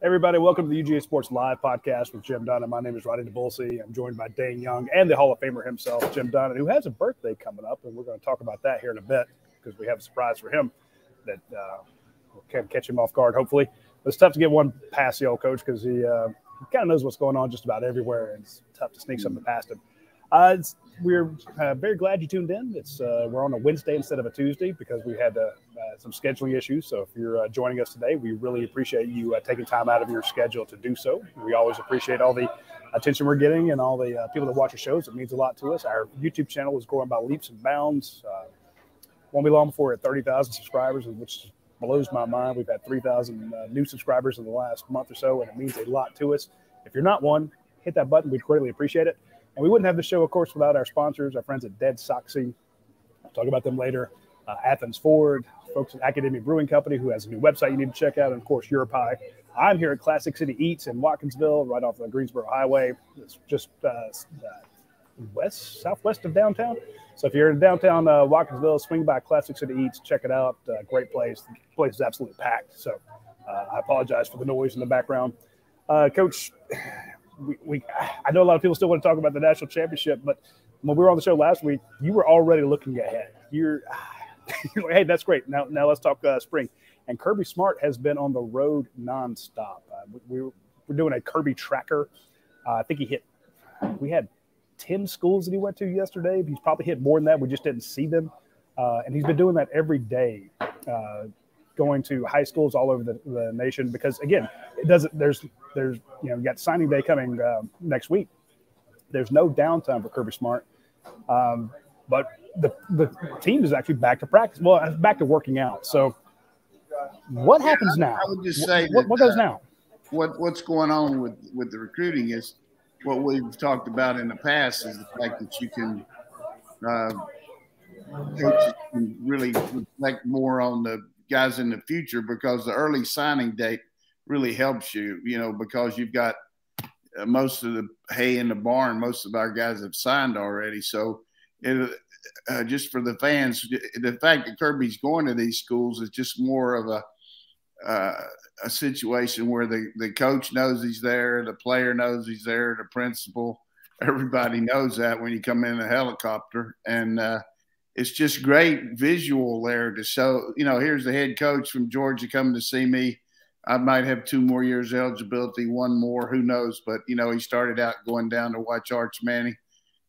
Everybody, welcome to the UGA Sports Live podcast with Jim Donnan. My name is Roddy DeBolsey. I'm joined by Dayne Young and the Hall of Famer himself, Jim Donnan, who has a birthday coming up, and we're going to talk about that here in a bit because we have a surprise for him that will kind of catch him off guard, hopefully. But it's tough to get one past the old coach because he kind of knows what's going on just about everywhere, and it's tough to sneak something past him. We're very glad you tuned in. We're on a Wednesday instead of a Tuesday because we had some scheduling issues. So if you're joining us today, we really appreciate you taking time out of your schedule to do so. We always appreciate all the attention we're getting and all the people that watch our shows. It means a lot to us. Our YouTube channel is growing by leaps and bounds. Won't be long before we're at 30,000 subscribers, which blows my mind. We've had 3,000 new subscribers in the last month or so, and it means a lot to us. If you're not one, hit that button. We'd greatly appreciate it. And we wouldn't have the show, of course, without our sponsors, our friends at Dead Soxy. I'll talk about them later. Athens Ford, folks at Academy Brewing Company, who has a new website you need to check out, and, of course, Euro Pie. I'm here at Classic City Eats in Watkinsville, right off the Greensboro Highway. It's just southwest of downtown. So if you're in downtown Watkinsville, swing by Classic City Eats, check it out. Great place. The place is absolutely packed. So I apologize for the noise in the background. Coach... I know a lot of people still want to talk about the national championship, but when we were on the show last week, you were already looking ahead. You're like, hey, that's great. Now let's talk spring. And Kirby Smart has been on the road nonstop. We're doing a Kirby tracker. I think we had 10 schools that he went to yesterday. He's probably hit more than that. We just didn't see them. And he's been doing that every day, going to high schools all over the nation because, again, it doesn't – there's you know, you got signing day coming next week. There's no downtime for Kirby Smart. But the team is actually back to practice. Well, back to working out. So what happens now? I would just say what goes now? What's going on with the recruiting is what we've talked about in the past is the fact that you can coaches can really reflect more on the guys in the future because the early signing date really helps you, you know, because you've got most of the hay in the barn. Most of our guys have signed already. So it, just for the fans, the fact that Kirby's going to these schools is just more of a situation where the coach knows he's there, the player knows he's there, the principal, everybody knows that when you come in a helicopter. And it's just great visual there to show, you know, here's the head coach from Georgia coming to see me. I might have 2 more years eligibility, 1 more, who knows. But, you know, he started out going down to watch Arch Manning.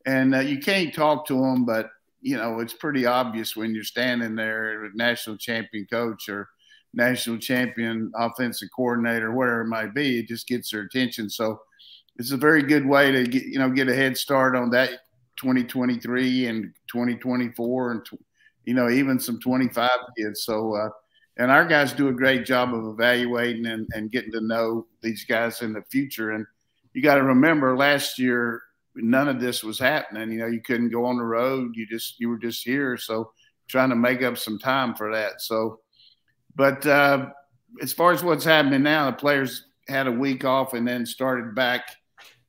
And you can't talk to him, but, you know, it's pretty obvious when you're standing there with national champion coach or national champion offensive coordinator, whatever it might be, it just gets their attention. So it's a very good way to, get, you know, get a head start on that 2023 and 2024 and, you know, even some 25 kids. So, and our guys do a great job of evaluating and getting to know these guys in the future. And you got to remember last year, none of this was happening. You know, you couldn't go on the road. You were just here. So trying to make up some time for that. So, but as far as what's happening now, the players had a week off and then started back,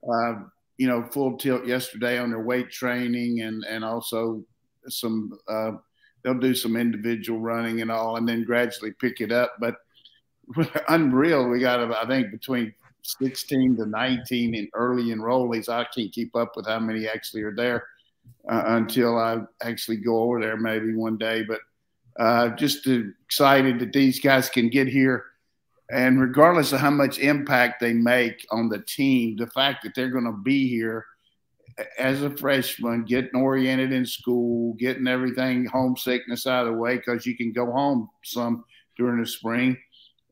you know, full tilt yesterday on their weight training and also some they'll do some individual running and all and then gradually pick it up. But unreal, we got, I think, between 16 to 19 in early enrollees. I can't keep up with how many actually are there until I actually go over there maybe one day. But just excited that these guys can get here. And regardless of how much impact they make on the team, the fact that they're going to be here as a freshman, getting oriented in school, getting everything, homesickness out of the way because you can go home some during the spring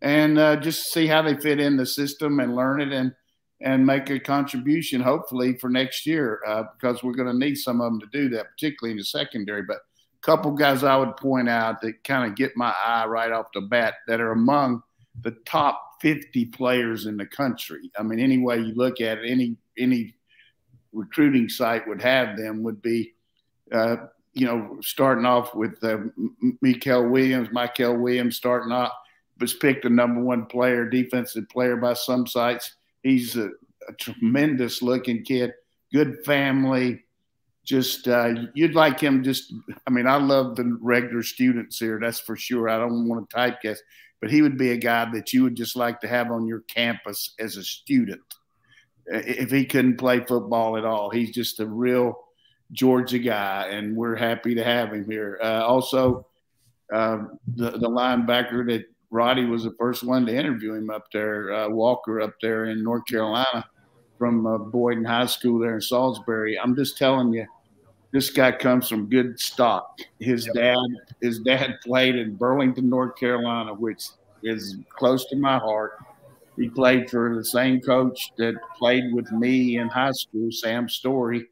and just see how they fit in the system and learn it and make a contribution, hopefully, for next year because we're going to need some of them to do that, particularly in the secondary. But a couple guys I would point out that kind of get my eye right off the bat that are among – the top 50 players in the country. I mean, any way you look at it, any recruiting site would have them would be, you know, starting off with Mikel Williams starting off, was picked the #1 player, defensive player by some sites. He's a tremendous looking kid, good family. Just you'd like him just – I mean, I love the regular students here, that's for sure. I don't want to typecast. but he would be a guy that you would just like to have on your campus as a student if he couldn't play football at all. He's just a real Georgia guy, and we're happy to have him here. Also, the linebacker that Roddy was the first one to interview him up there, Walker up there in North Carolina from Boyden High School there in Salisbury. I'm just telling you, this guy comes from good stock. His dad played in Burlington, North Carolina, which is close to my heart. He played for the same coach that played with me in high school, Sam Story.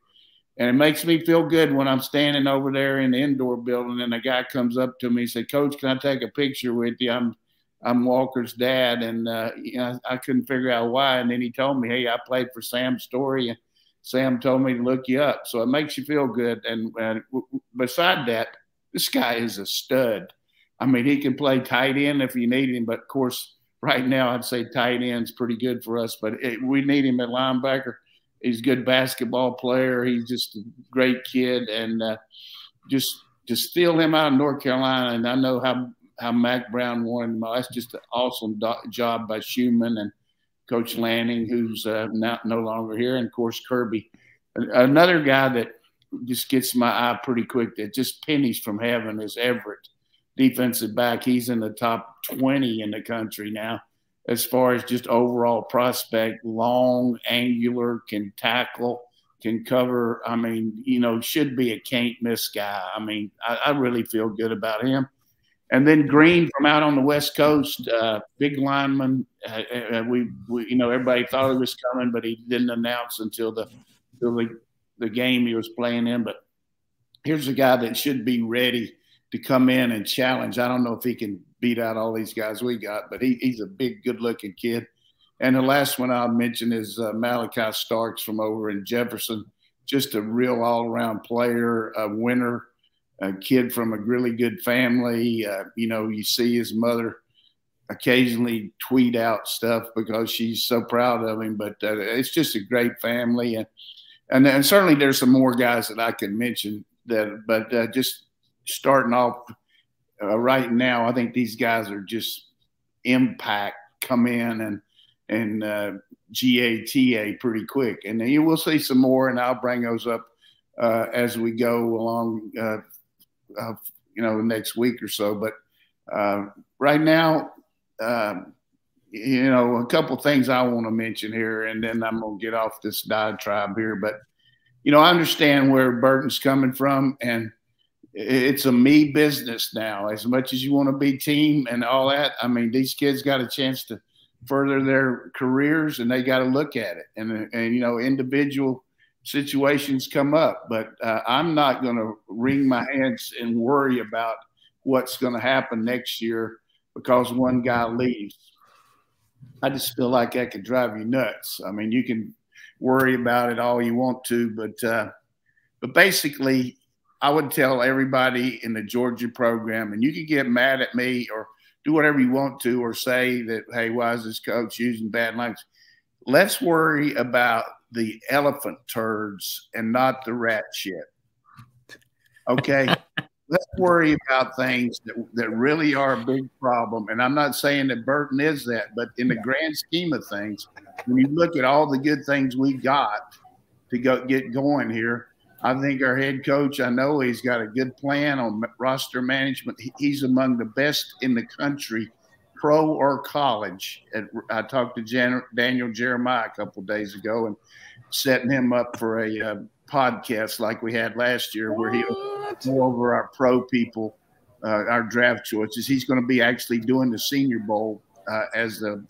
And it makes me feel good when I'm standing over there in the indoor building and a guy comes up to me and said, "Coach, can I take a picture with you? I'm Walker's dad." And I couldn't figure out why. And then he told me, "Hey, I played for Sam Story, and Sam told me to look you up." So it makes you feel good. And beside that, this guy is a stud. I mean, he can play tight end if you need him. But, of course, right now I'd say tight end's pretty good for us. But we need him at linebacker. He's a good basketball player. He's just a great kid. And just to steal him out of North Carolina, and I know how Mac Brown wanted him. That's just an awesome job by Schumann and Coach Lanning, who's no longer here, and, of course, Kirby. Another guy that just gets my eye pretty quick, that just pennies from heaven, is Everett, defensive back. He's in the top 20 in the country now, as far as just overall prospect, long, angular, can tackle, can cover. I mean, you know, should be a can't-miss guy. I mean, I really feel good about him. And then Green from out on the West Coast, big lineman. We you know, everybody thought he was coming, but he didn't announce until the game he was playing in. But here's a guy that should be ready to come in and challenge. I don't know if he can beat out all these guys we got, but he's a big, good-looking kid. And the last one I'll mention is Malachi Starks from over in Jefferson, just a real all-around player, a winner, a kid from a really good family. You know, you see his mother occasionally tweet out stuff because she's so proud of him, but it's just a great family. And certainly there's some more guys that I can mention, that, but just – starting off right now, I think these guys are just impact, come in and GATA pretty quick. And you will see some more, and I'll bring those up as we go along, you know, next week or so. But right now, you know, a couple things I want to mention here, and then I'm going to get off this diatribe here. But, you know, I understand where Burton's coming from, and it's a me business now. As much as you want to be team and all that, I mean, these kids got a chance to further their careers, and they got to look at it. And you know, individual situations come up. But I'm not going to wring my hands and worry about what's going to happen next year because one guy leaves. I just feel like that could drive you nuts. I mean, you can worry about it all you want to, but basically – I would tell everybody in the Georgia program, and you can get mad at me or do whatever you want to, or say that, "Hey, why is this coach using bad language?" Let's worry about the elephant turds and not the rat shit. Okay? Let's worry about things that really are a big problem. And I'm not saying that Burton is that, but in the grand scheme of things, when you look at all the good things we got to go get going here, I think our head coach, I know he's got a good plan on roster management. He's among the best in the country, pro or college. I talked to Daniel Jeremiah a couple of days ago, and setting him up for a podcast like we had last year, where he'll go over our pro people, our draft choices. He's going to be actually doing the Senior Bowl as the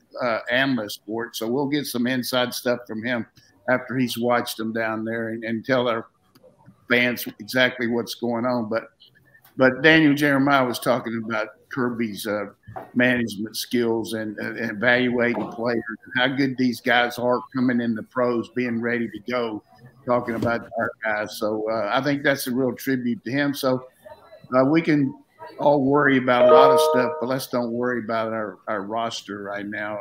analyst for it. So we'll get some inside stuff from him after he's watched them down there and tell our fans exactly what's going on. But Daniel Jeremiah was talking about Kirby's management skills and evaluating players, and how good these guys are coming in the pros, being ready to go, talking about our guys. So I think that's a real tribute to him. So we can all worry about a lot of stuff, but let's don't worry about our roster right now.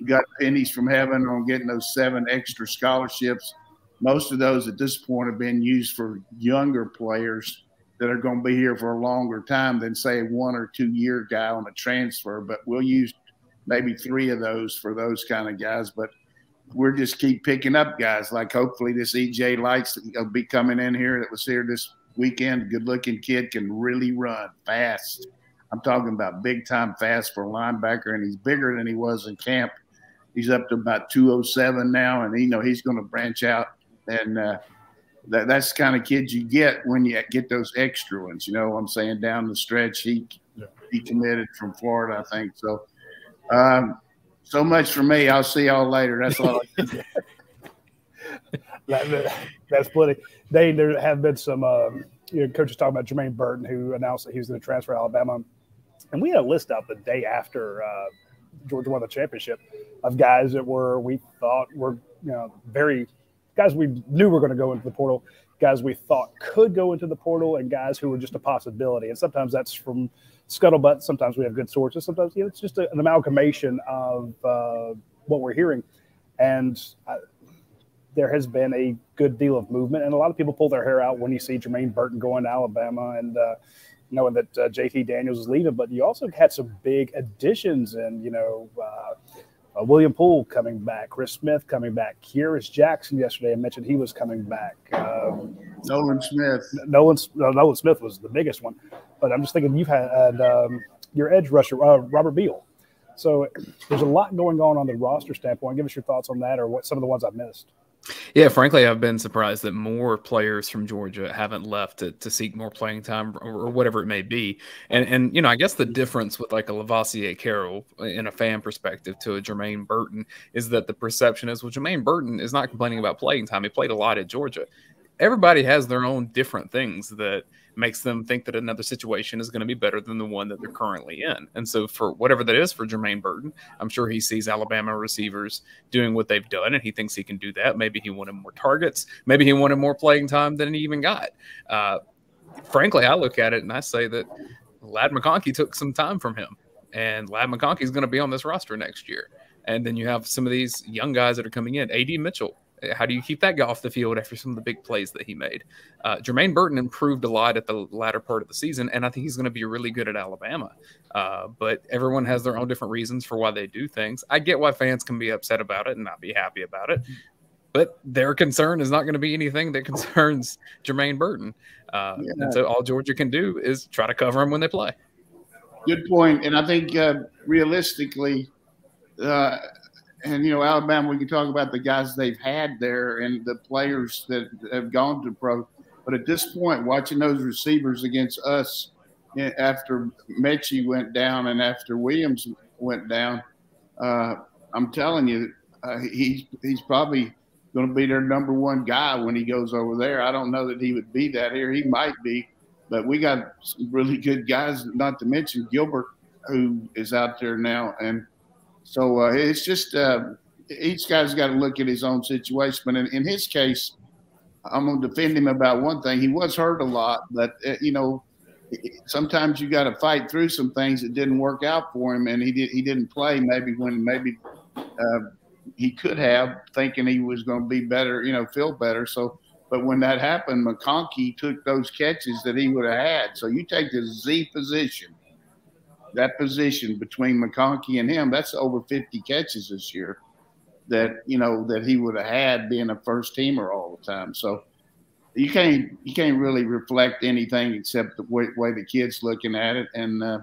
We got pennies from heaven on getting those 7 extra scholarships. Most of those at this point have been used for younger players that are going to be here for a longer time than, say, 1 or 2 year guy on a transfer. But we'll use maybe three of those for those kind of guys. But we're just keep picking up guys. Like hopefully this EJ Lights will be coming in here that was here this weekend. Good-looking kid, can really run fast. I'm talking about big-time fast for a linebacker, and he's bigger than he was in camp. He's up to about 207 now, and, you know, he's going to branch out. And that's the kind of kids you get when you get those extra ones. You know what I'm saying? Down the stretch, he committed from Florida, I think. So, so much for me. I'll see y'all later. That's all I can do. That's plenty. Dayne, there have been some you know, coaches talking about Jermaine Burton, who announced that he was going to transfer to Alabama. And we had a list out the day after Georgia won the championship of guys that were we thought were, you know, very guys we knew were going to go into the portal, guys we thought could go into the portal, and guys who were just a possibility. And sometimes that's from scuttlebutt. Sometimes we have good sources. Sometimes, you know, it's just an amalgamation of what we're hearing. And there has been a good deal of movement, and a lot of people pull their hair out when you see Jermaine Burton going to Alabama and knowing that JT Daniels is leaving. But you also had some big additions, and, you know, William Poole coming back, Chris Smith coming back, Kyrus Jackson yesterday I mentioned he was coming back. Nolan Smith. Nolan Smith was the biggest one. But I'm just thinking you've had your edge rusher, Robert Beal. So there's a lot going on the roster standpoint. Give us your thoughts on that, or what some of the ones I've missed. Yeah, frankly, I've been surprised that more players from Georgia haven't left to seek more playing time or whatever it may be. And you know, I guess the difference with like a Lavoisier Carroll in a fan perspective to a Jermaine Burton is that the perception is, well, Jermaine Burton is not complaining about playing time. He played a lot at Georgia. Everybody has their own different things that makes them think that another situation is going to be better than the one that they're currently in. And so for whatever that is for Jermaine Burton, I'm sure he sees Alabama receivers doing what they've done, and he thinks he can do that. Maybe he wanted more targets. Maybe he wanted more playing time than he even got. Frankly, I look at it and I say that Ladd McConkey took some time from him, and Ladd McConkey is going to be on this roster next year. And then you have some of these young guys that are coming in. A.D. Mitchell. How do you keep that guy off the field after some of the big plays that he made? Jermaine Burton improved a lot at the latter part of the season, and I think he's going to be really good at Alabama. But everyone has their own different reasons for why they do things. I get why fans can be upset about it and not be happy about it, but their concern is not going to be anything that concerns Jermaine Burton. And so all Georgia can do is try to cover him when they play. Good point. And I think realistically and, you know, Alabama, we can talk about the guys they've had there and the players that have gone to pro. But at this point, watching those receivers against us after Mechie went down and after Williams went down, I'm telling you, he's probably going to be their number one guy when he goes over there. I don't know that he would be that here. He might be. But we got some really good guys, not to mention Gilbert, who is out there now. And so it's just each guy's got to look at his own situation. But in his case, I'm going to defend him about one thing. He was hurt a lot, but, you know, sometimes you got to fight through some things that didn't work out for him, and he didn't play maybe when he could have, thinking he was going to be better, you know, feel better. So, but when that happened, McConkey took those catches that he would have had. So you take the Z position. That position between McConkey and him, that's over 50 catches this year that, you know, that he would have had being a first teamer all the time. So you can't really reflect anything except the way the kid's looking at it. And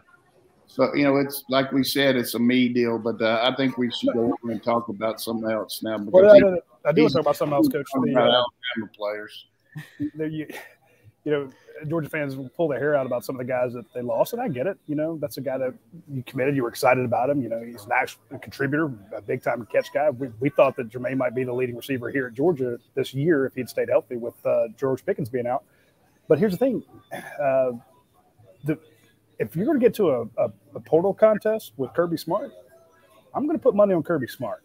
so, you know, it's like we said, it's a me deal, but I think we should go over and talk about something else now. Because I do want to talk about something else, Coach. About Alabama players. You know, Georgia fans will pull their hair out about some of the guys that they lost, and I get it. You know, that's a guy that you committed, you were excited about him. You know, he's an actual contributor, a big-time catch guy. We thought that Jermaine might be the leading receiver here at Georgia this year if he'd stayed healthy with George Pickens being out. But here's the thing. If you're going to get to a portal contest with Kirby Smart, I'm going to put money on Kirby Smart.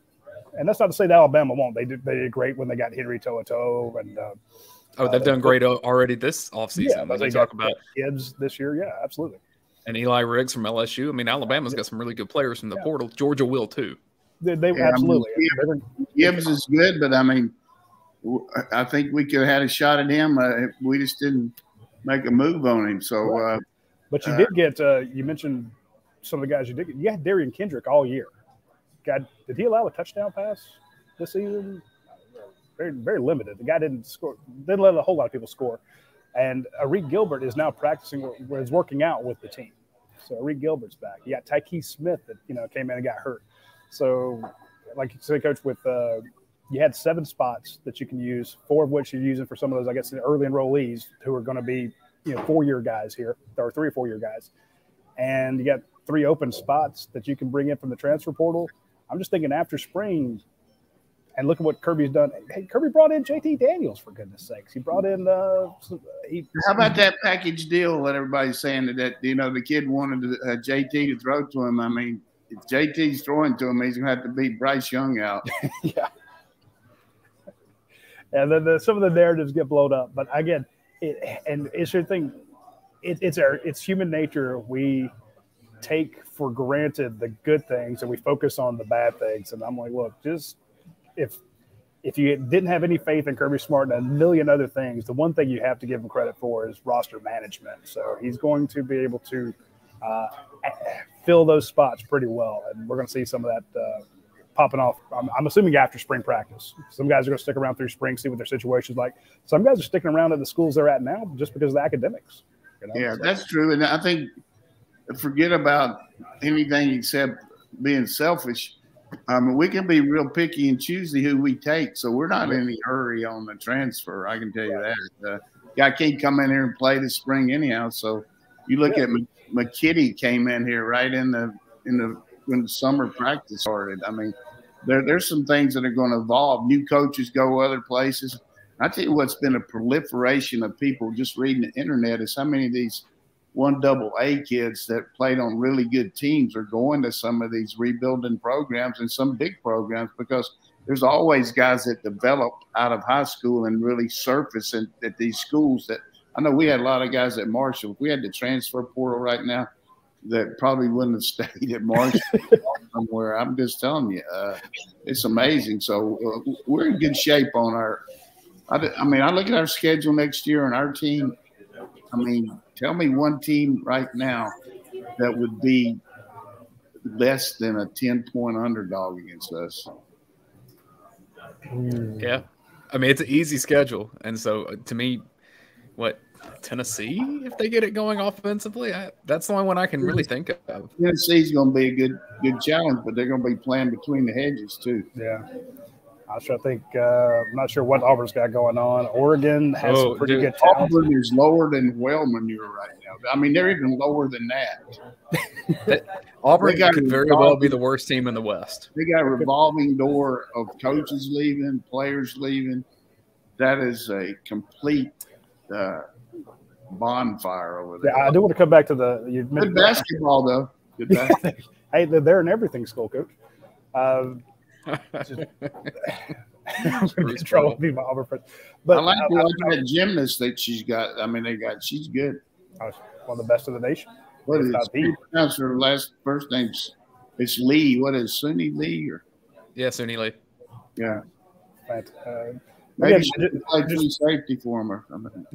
And that's not to say that Alabama won't. They did great when they got Henry toe-to-toe and they've done great already this offseason. Yeah, like they talk about Gibbs this year. Yeah, absolutely. And Eli Riggs from LSU. I mean, Alabama's got some really good players from the portal. Georgia will too. They absolutely. I mean, Gibbs is good, but I mean, I think we could have had a shot at him. We just didn't make a move on him. So, but you did get you mentioned some of the guys you did get. You had Darian Kendrick all year. God, did he allow a touchdown pass this season? Very, very limited. The guy didn't score. Didn't let a whole lot of people score. And Arik Gilbert is now practicing, or is working out with the team. So Arik Gilbert's back. You got Tyke Smith that, you know, came in and got hurt. So, like you said, Coach, with you had 7 spots that you can use, 4 of which you're using for some of those, I guess, early enrollees who are going to be, you know, 4-year guys here, or 3 or 4-year guys. And you got 3 open spots that you can bring in from the transfer portal. I'm just thinking after spring, and look at what Kirby's done. Hey, Kirby brought in JT Daniels, for goodness sakes. He brought in how about that package deal that everybody's saying that, you know, the kid wanted JT to throw to him. I mean, if JT's throwing to him, he's going to have to beat Bryce Young out. Yeah. And then some of the narratives get blown up. But, again, it's your thing. It's human nature. We take for granted the good things, and we focus on the bad things. And I'm like, look, just – If you didn't have any faith in Kirby Smart and a million other things, the one thing you have to give him credit for is roster management. So he's going to be able to fill those spots pretty well, and we're going to see some of that popping off. I'm assuming after spring practice, some guys are going to stick around through spring, see what their situation's like. Some guys are sticking around at the schools they're at now just because of the academics. You know? Yeah, so that's true, and I think forget about anything except being selfish. We can be real picky and choosy who we take, so we're not in any hurry on the transfer. I can tell you that. Guy can't come in here and play this spring anyhow. So you look at McKitty came in here right when the summer practice started. I mean, there's some things that are going to evolve. New coaches go other places. I tell you what's been a proliferation of people just reading the internet is how many of these 1AA kids that played on really good teams are going to some of these rebuilding programs and some big programs, because there's always guys that develop out of high school and really surface at these schools. That I know we had a lot of guys at Marshall. If we had the transfer portal right now, that probably wouldn't have stayed at Marshall somewhere. I'm just telling you, it's amazing. So we're in good shape on our. I mean, I look at our schedule next year and our team. I mean, tell me one team right now that would be less than a 10-point underdog against us. Yeah. I mean, it's an easy schedule. And so, to me, Tennessee, if they get it going offensively, that's the only one I can really think of. Tennessee's going to be a good challenge, but they're going to be playing between the hedges too. Yeah. I'm not sure what Auburn's got going on. Oregon has some pretty good talent. Auburn is lower than Wellman right now. I mean, they're even lower than that. Auburn could very well be the worst team in the West. They got a revolving door of coaches leaving, players leaving. That is a complete bonfire over there. Yeah, I do want to come back to good basketball, though. Good basketball. Hey, they're in everything school, Coach. I'm going to get in trouble with my Auburn friends. But I like that gymnast that she's got. I mean, she's good. One of the best of the nation. What is it? That's her first name's. It's Lee. What is Suni Lee? Yeah, Suni Lee. Yeah. But, maybe she didn't play safety for her. I mean,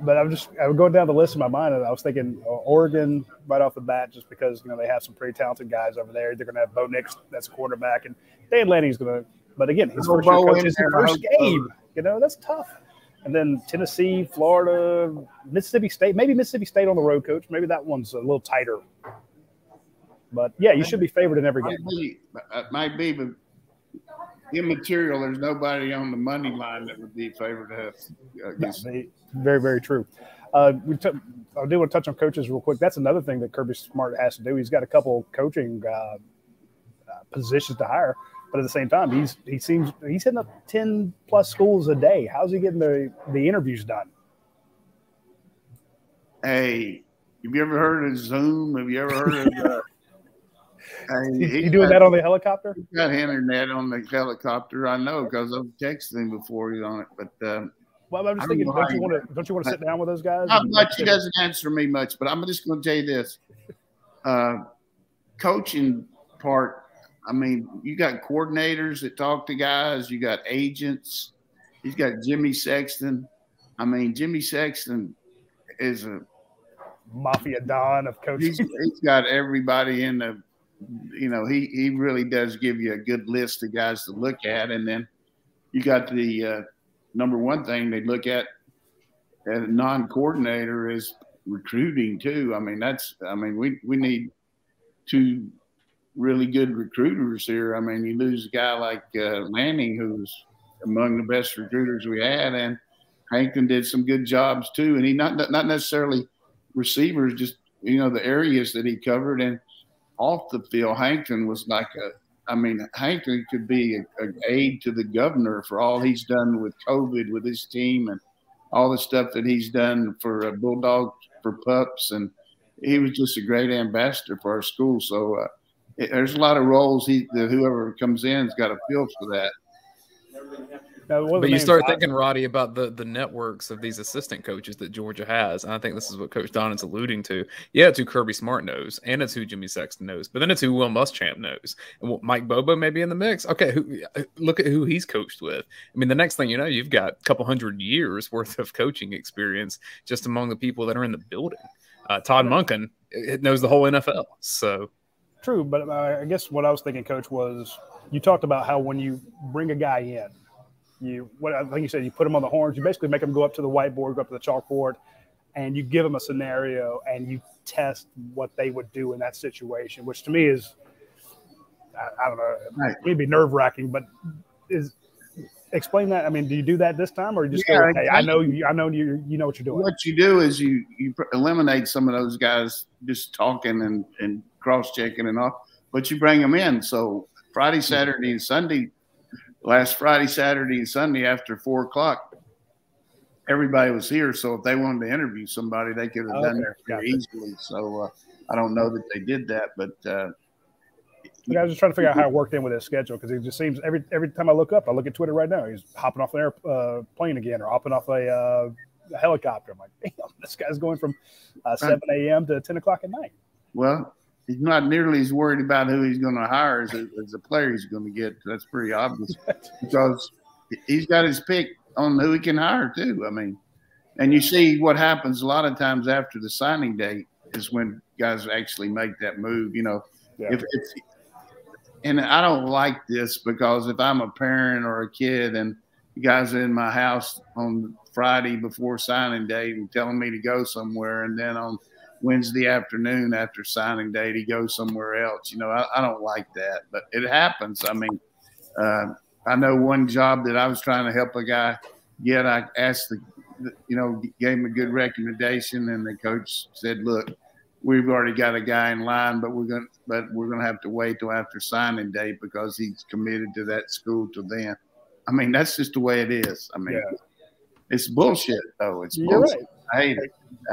but I'm going down the list in my mind, and I was thinking Oregon right off the bat, just because, you know, they have some pretty talented guys over there. They're going to have Bo Nix, that's a quarterback, and Dan Lanning's going to. But again, his first year coach is his first game. You know, that's tough. And then Tennessee, Florida, Mississippi State. Maybe Mississippi State on the road, Coach. Maybe that one's a little tighter. But yeah, you should be favored in every game. Might be, but. Immaterial. There's nobody on the money line that would be favored to have. Very, very true. I do want to touch on coaches real quick. That's another thing that Kirby Smart has to do. He's got a couple coaching positions to hire, but at the same time, he's hitting up 10+ schools a day. How's he getting the interviews done? Hey, have you ever heard of Zoom? Have you ever heard of? You doing that on the helicopter? He got internet on the helicopter. I know, because I've texted him before he's on it. But I'm just thinking, don't you want to sit down with those guys? Not much. He doesn't answer me much, but I'm just going to tell you this: coaching part. I mean, you got coordinators that talk to guys. You got agents. He's got Jimmy Sexton. I mean, Jimmy Sexton is a mafia don of coaching. He's got everybody in the, you know, he really does give you a good list of guys to look at. And then you got the number one thing they look at as a non-coordinator is recruiting too. I mean, we need two really good recruiters here. I mean, you lose a guy like Lanning, who's among the best recruiters we had, and Hankton did some good jobs too. And he not necessarily receivers, just, you know, the areas that he covered. And off the field, Hankton was like Hankton could be an aide to the governor for all he's done with COVID, with his team, and all the stuff that he's done for Bulldogs for Pups. And he was just a great ambassador for our school. So there's a lot of roles whoever comes in has got a feel for that. But you start thinking, Roddy, about the networks of these assistant coaches that Georgia has. And I think this is what Coach Donnan's alluding to. Yeah, it's who Kirby Smart knows, and it's who Jimmy Sexton knows, but then it's who Will Muschamp knows. And what Mike Bobo may be in the mix. Okay, look at who he's coached with. I mean, the next thing you know, you've got a couple hundred years worth of coaching experience just among the people that are in the building. Todd Monken knows the whole NFL. So true, but I guess what I was thinking, Coach, was you talked about how when you bring a guy in, I think you said you put them on the horns. You basically make them go up to the whiteboard, go up to the chalkboard, and you give them a scenario and you test what they would do in that situation, which to me is, I don't know, maybe nerve-wracking, but explain that. I mean, do you do that this time, or just go, hey, I know you know what you're doing? What you do is you eliminate some of those guys just talking and cross-checking and all, but you bring them in. So Friday, Saturday, and Sunday. Last Friday, Saturday, and Sunday after 4 o'clock, everybody was here. So if they wanted to interview somebody, they could have done that pretty easily. So I don't know that they did that, but I was just trying to figure out how it worked in with his schedule, because it just seems every time I look up, I look at Twitter right now, he's hopping off an airplane again, or hopping off a helicopter. I'm like, damn, this guy's going from 7 a.m. to 10 o'clock at night. Well, he's not nearly as worried about who he's going to hire as the player he's going to get. That's pretty obvious, because he's got his pick on who he can hire too. I mean, and you see what happens a lot of times after the signing date is when guys actually make that move. You know, and I don't like this, because if I'm a parent or a kid and the guys are in my house on Friday before signing date and telling me to go somewhere, and then on Wednesday afternoon after signing day to go somewhere else. You know, I don't like that, but it happens. I mean, I know one job that I was trying to help a guy get, I asked gave him a good recommendation, and the coach said, look, we've already got a guy in line, but we're going to have to wait till after signing day because he's committed to that school till then. I mean, that's just the way it is. I mean, It's bullshit though. It's bullshit. Right.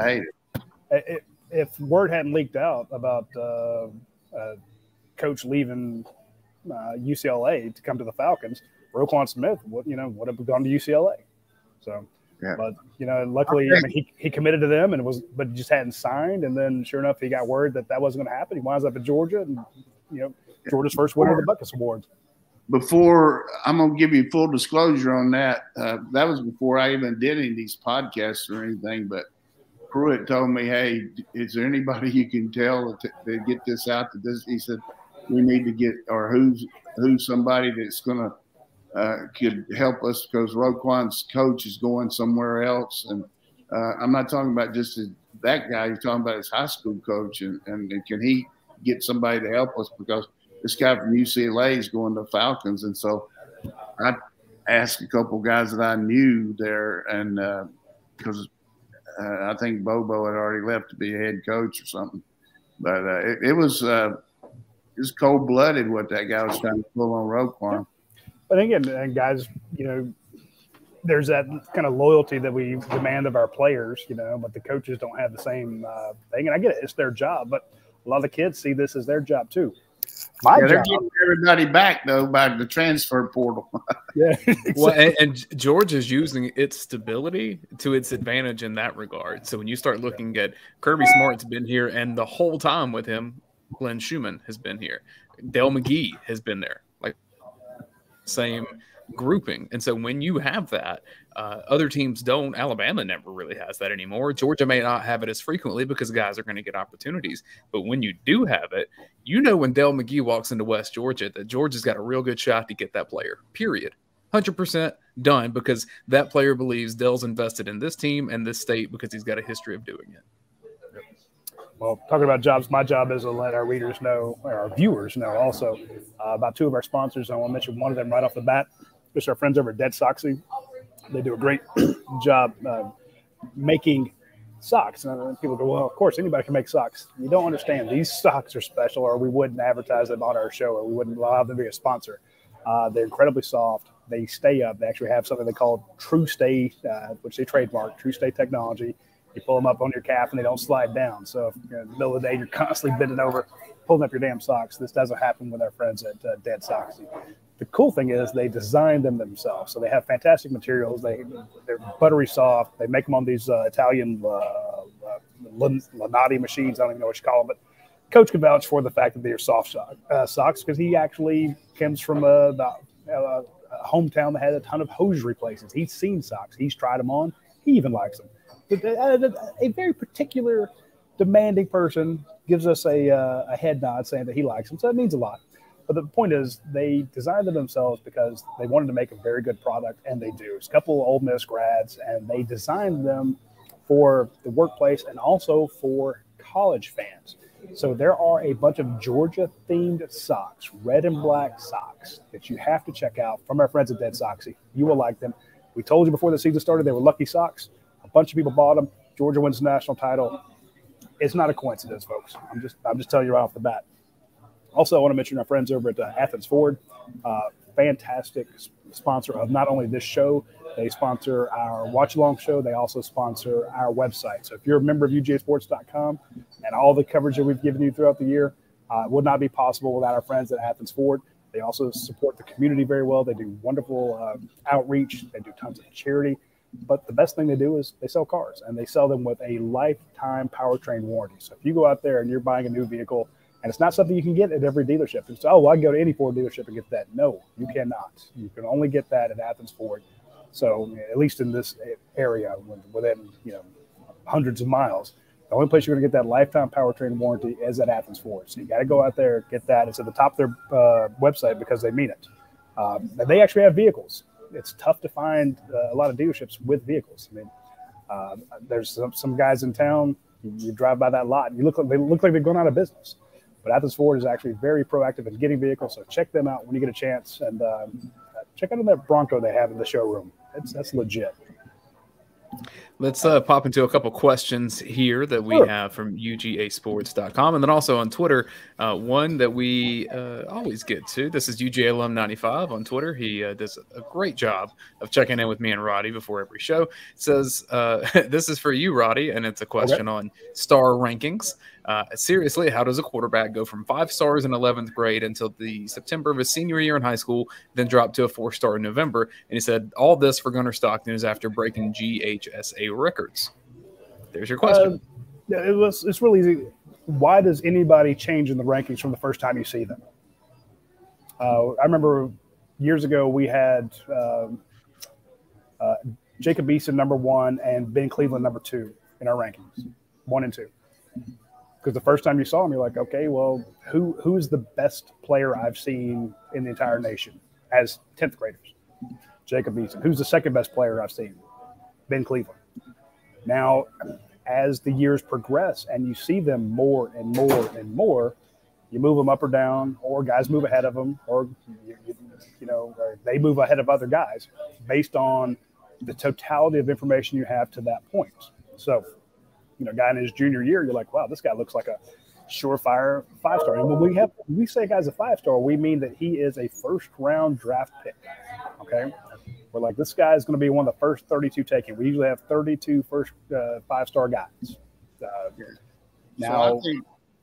I hate it. If word hadn't leaked out about Coach leaving UCLA to come to the Falcons, Roquan Smith would have gone to UCLA. So, but luckily he committed to them and but just hadn't signed. And then, sure enough, he got word that wasn't going to happen. He winds up at Georgia, and Georgia's first winner of the Buckus Award. Before I'm going to give you full disclosure on that, that was before I even did any of these podcasts or anything, but. Pruitt told me, hey, is there anybody you can tell to get this out? He said, we need to get – or who's somebody that's going to could help us, because Roquan's coach is going somewhere else. And I'm not talking about just that guy. He's talking about his high school coach. And can he get somebody to help us, because this guy from UCLA is going to Falcons. And so I asked a couple guys that I knew there, and because I think Bobo had already left to be a head coach or something, but it was cold-blooded what that guy was trying to pull on Roquan. But again, guys, there's that kind of loyalty that we demand of our players, but the coaches don't have the same thing. And I get it; it's their job, but a lot of the kids see this as their job too. They're getting everybody back, though, by the transfer portal. Well, and Georgia's using its stability to its advantage in that regard. So when you start looking at Kirby Smart's been here, and the whole time with him, Glenn Schumann has been here. Dell McGee has been there. Like, same grouping. And so when you have that, other teams don't. Alabama never really has that anymore. Georgia may not have it as frequently because guys are going to get opportunities. But when you do have it, you know when Dell McGee walks into West Georgia that Georgia's got a real good shot to get that player, period. 100% done, because that player believes Dell's invested in this team and this state because he's got a history of doing it. Well, talking about jobs, my job is to let our readers know, or our viewers know also, about two of our sponsors. I want to mention one of them right off the bat. It's our friends over at Dead Soxy. They do a great job making socks. And people go, well, of course, anybody can make socks. You don't understand. These socks are special, or we wouldn't advertise them on our show, or we wouldn't allow them to be a sponsor. They're incredibly soft. They stay up. They actually have something they call True Stay, which they trademark, True Stay technology. You pull them up on your calf and they don't slide down. So if you're in the middle of the day, you're constantly bending over, pulling up your damn socks. This doesn't happen with our friends at Dead Soxy. The cool thing is they design them themselves. So they have fantastic materials. They're buttery soft. They make them on these Italian Lanati machines. I don't even know what you call them, but Coach can vouch for the fact that they are soft socks because he actually comes from the hometown that has a ton of hosiery places. He's seen socks. He's tried them on. He even likes them. A very particular, demanding person gives us a head nod saying that he likes them, so that means a lot. But the point is they designed them themselves because they wanted to make a very good product, and they do. It's a couple of Ole Miss grads, and they designed them for the workplace and also for college fans. So there are a bunch of Georgia-themed socks, red and black socks, that you have to check out from our friends at Dead Soxy. You will like them. We told you before the season started they were lucky socks. A bunch of people bought them. Georgia wins the national title. It's not a coincidence, folks. I'm just telling you right off the bat. Also, I want to mention our friends over at Athens Ford. Fantastic sponsor of not only this show, they sponsor our watch-along show. They also sponsor our website. So if you're a member of UGASports.com and all the coverage that we've given you throughout the year would not be possible without our friends at Athens Ford. They also support the community very well. They do wonderful outreach. They do tons of charity. But the best thing they do is they sell cars, and they sell them with a lifetime powertrain warranty. So if you go out there and you're buying a new vehicle, and it's not something you can get at every dealership. It's, oh, well, I can go to any Ford dealership and get that. No, you cannot. You can only get that at Athens Ford. So at least in this area, within hundreds of miles, the only place you're going to get that lifetime powertrain warranty is at Athens Ford. So you got to go out there, get that. It's at the top of their website because they mean it. And they actually have vehicles. It's tough to find a lot of dealerships with vehicles. I mean, there's some guys in town. You drive by that lot, and they look like they're going out of business. But Athens Ford is actually very proactive in getting vehicles, so check them out when you get a chance. And check out on that Bronco they have in the showroom. That's legit. Let's pop into a couple questions here that we have from UGAsports.com. And then also on Twitter, one that we always get to. This is UGAalum95 on Twitter. He does a great job of checking in with me and Roddy before every show. It says, this is for you, Roddy, and it's a question on star rankings. Seriously, how does a quarterback go from 5 stars in 11th grade until the September of his senior year in high school, then drop to a 4-star in November? And he said, all this for Gunnar Stockton is after breaking GHSA records. There's your question. It's really easy. Why does anybody change in the rankings from the first time you see them? I remember years ago we had Jacob Eason number 1 and Ben Cleveland number 2 in our rankings, 1 and 2. Because the first time you saw him, you're like, okay, well, who is the best player I've seen in the entire nation as 10th graders? Jacob Eason. Who's the second best player I've seen? Ben Cleveland. Now, as the years progress and you see them more and more and more, you move them up or down, or guys move ahead of them, or or they move ahead of other guys based on the totality of information you have to that point. So, a guy in his junior year, you're like, wow, this guy looks like a surefire 5-star. And when we say a guy's a 5-star, we mean that he is a first-round draft pick, okay? We're like, this guy is going to be one of the first 32 taken. We usually have 32 first 5-star guys. Now, so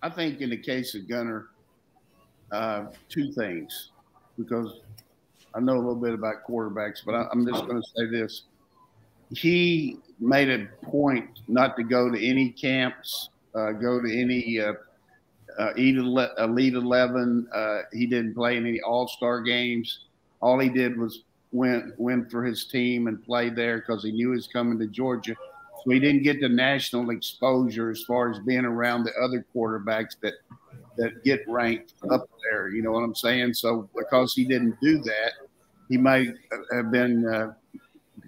I think in the case of Gunnar, two things, because I know a little bit about quarterbacks, but I'm just going to say this. He made a point not to go to any camps, go to any Elite 11. He didn't play in any all-star games. all he did was win for his team and play there because he knew he was coming to Georgia. So he didn't get the national exposure as far as being around the other quarterbacks that get ranked up there. You know what I'm saying? So because he didn't do that, he might have been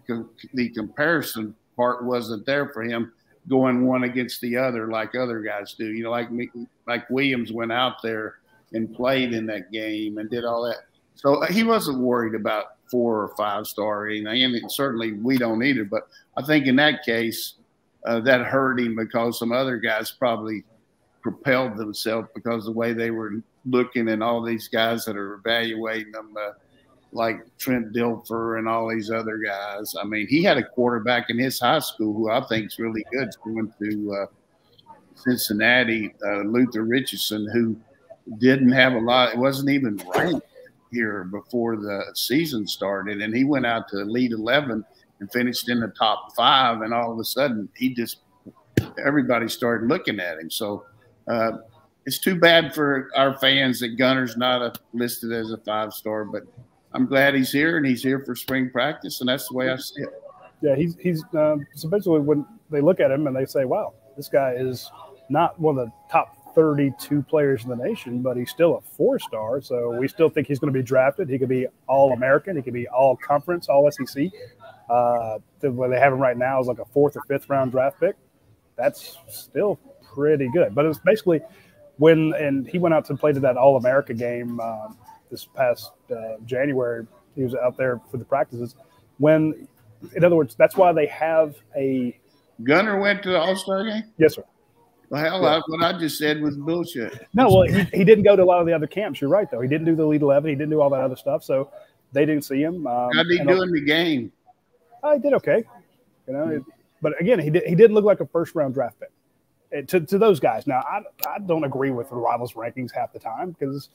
the comparison part wasn't there for him going one against the other like other guys do. You know, like Williams went out there and played in that game and did all that. So he wasn't worried about 4 or 5 star or anything, and certainly we don't either. But I think in that case, that hurt him because some other guys probably propelled themselves because of the way they were looking and all these guys that are evaluating them, like Trent Dilfer and all these other guys. I mean, he had a quarterback in his high school who I think is really good. He's going to Cincinnati, Luther Richardson, who didn't have a lot. It wasn't even ranked here before the season started, and he went out to lead 11 and finished in the top 5, and all of a sudden everybody started looking at him. So it's too bad for our fans that Gunner's not listed as a 5-star, but I'm glad he's here, and he's here for spring practice, and that's the way I see it. Yeah, he's so basically when they look at him and they say, wow, this guy is not one of the top 32 players in the nation, but he's still a 4-star. So we still think he's going to be drafted. He could be All-American. He could be All-Conference, All-SEC. The way they have him right now is like a 4th or 5th round draft pick. That's still pretty good. But it's basically and he went out to play to that All-America game this past January. He was out there for the practices. In other words, that's why they have a – Gunner went to the All-Star game? Yes, sir. Well, hell, yeah. What I just said was bullshit. No, well, he didn't go to a lot of the other camps. You're right, though. He didn't do the lead 11. He didn't do all that other stuff, so they didn't see him. How did he do in the game? I did okay. You know, but again, he didn't look like a first-round draft pick to those guys. Now, I don't agree with the Rivals rankings half the time because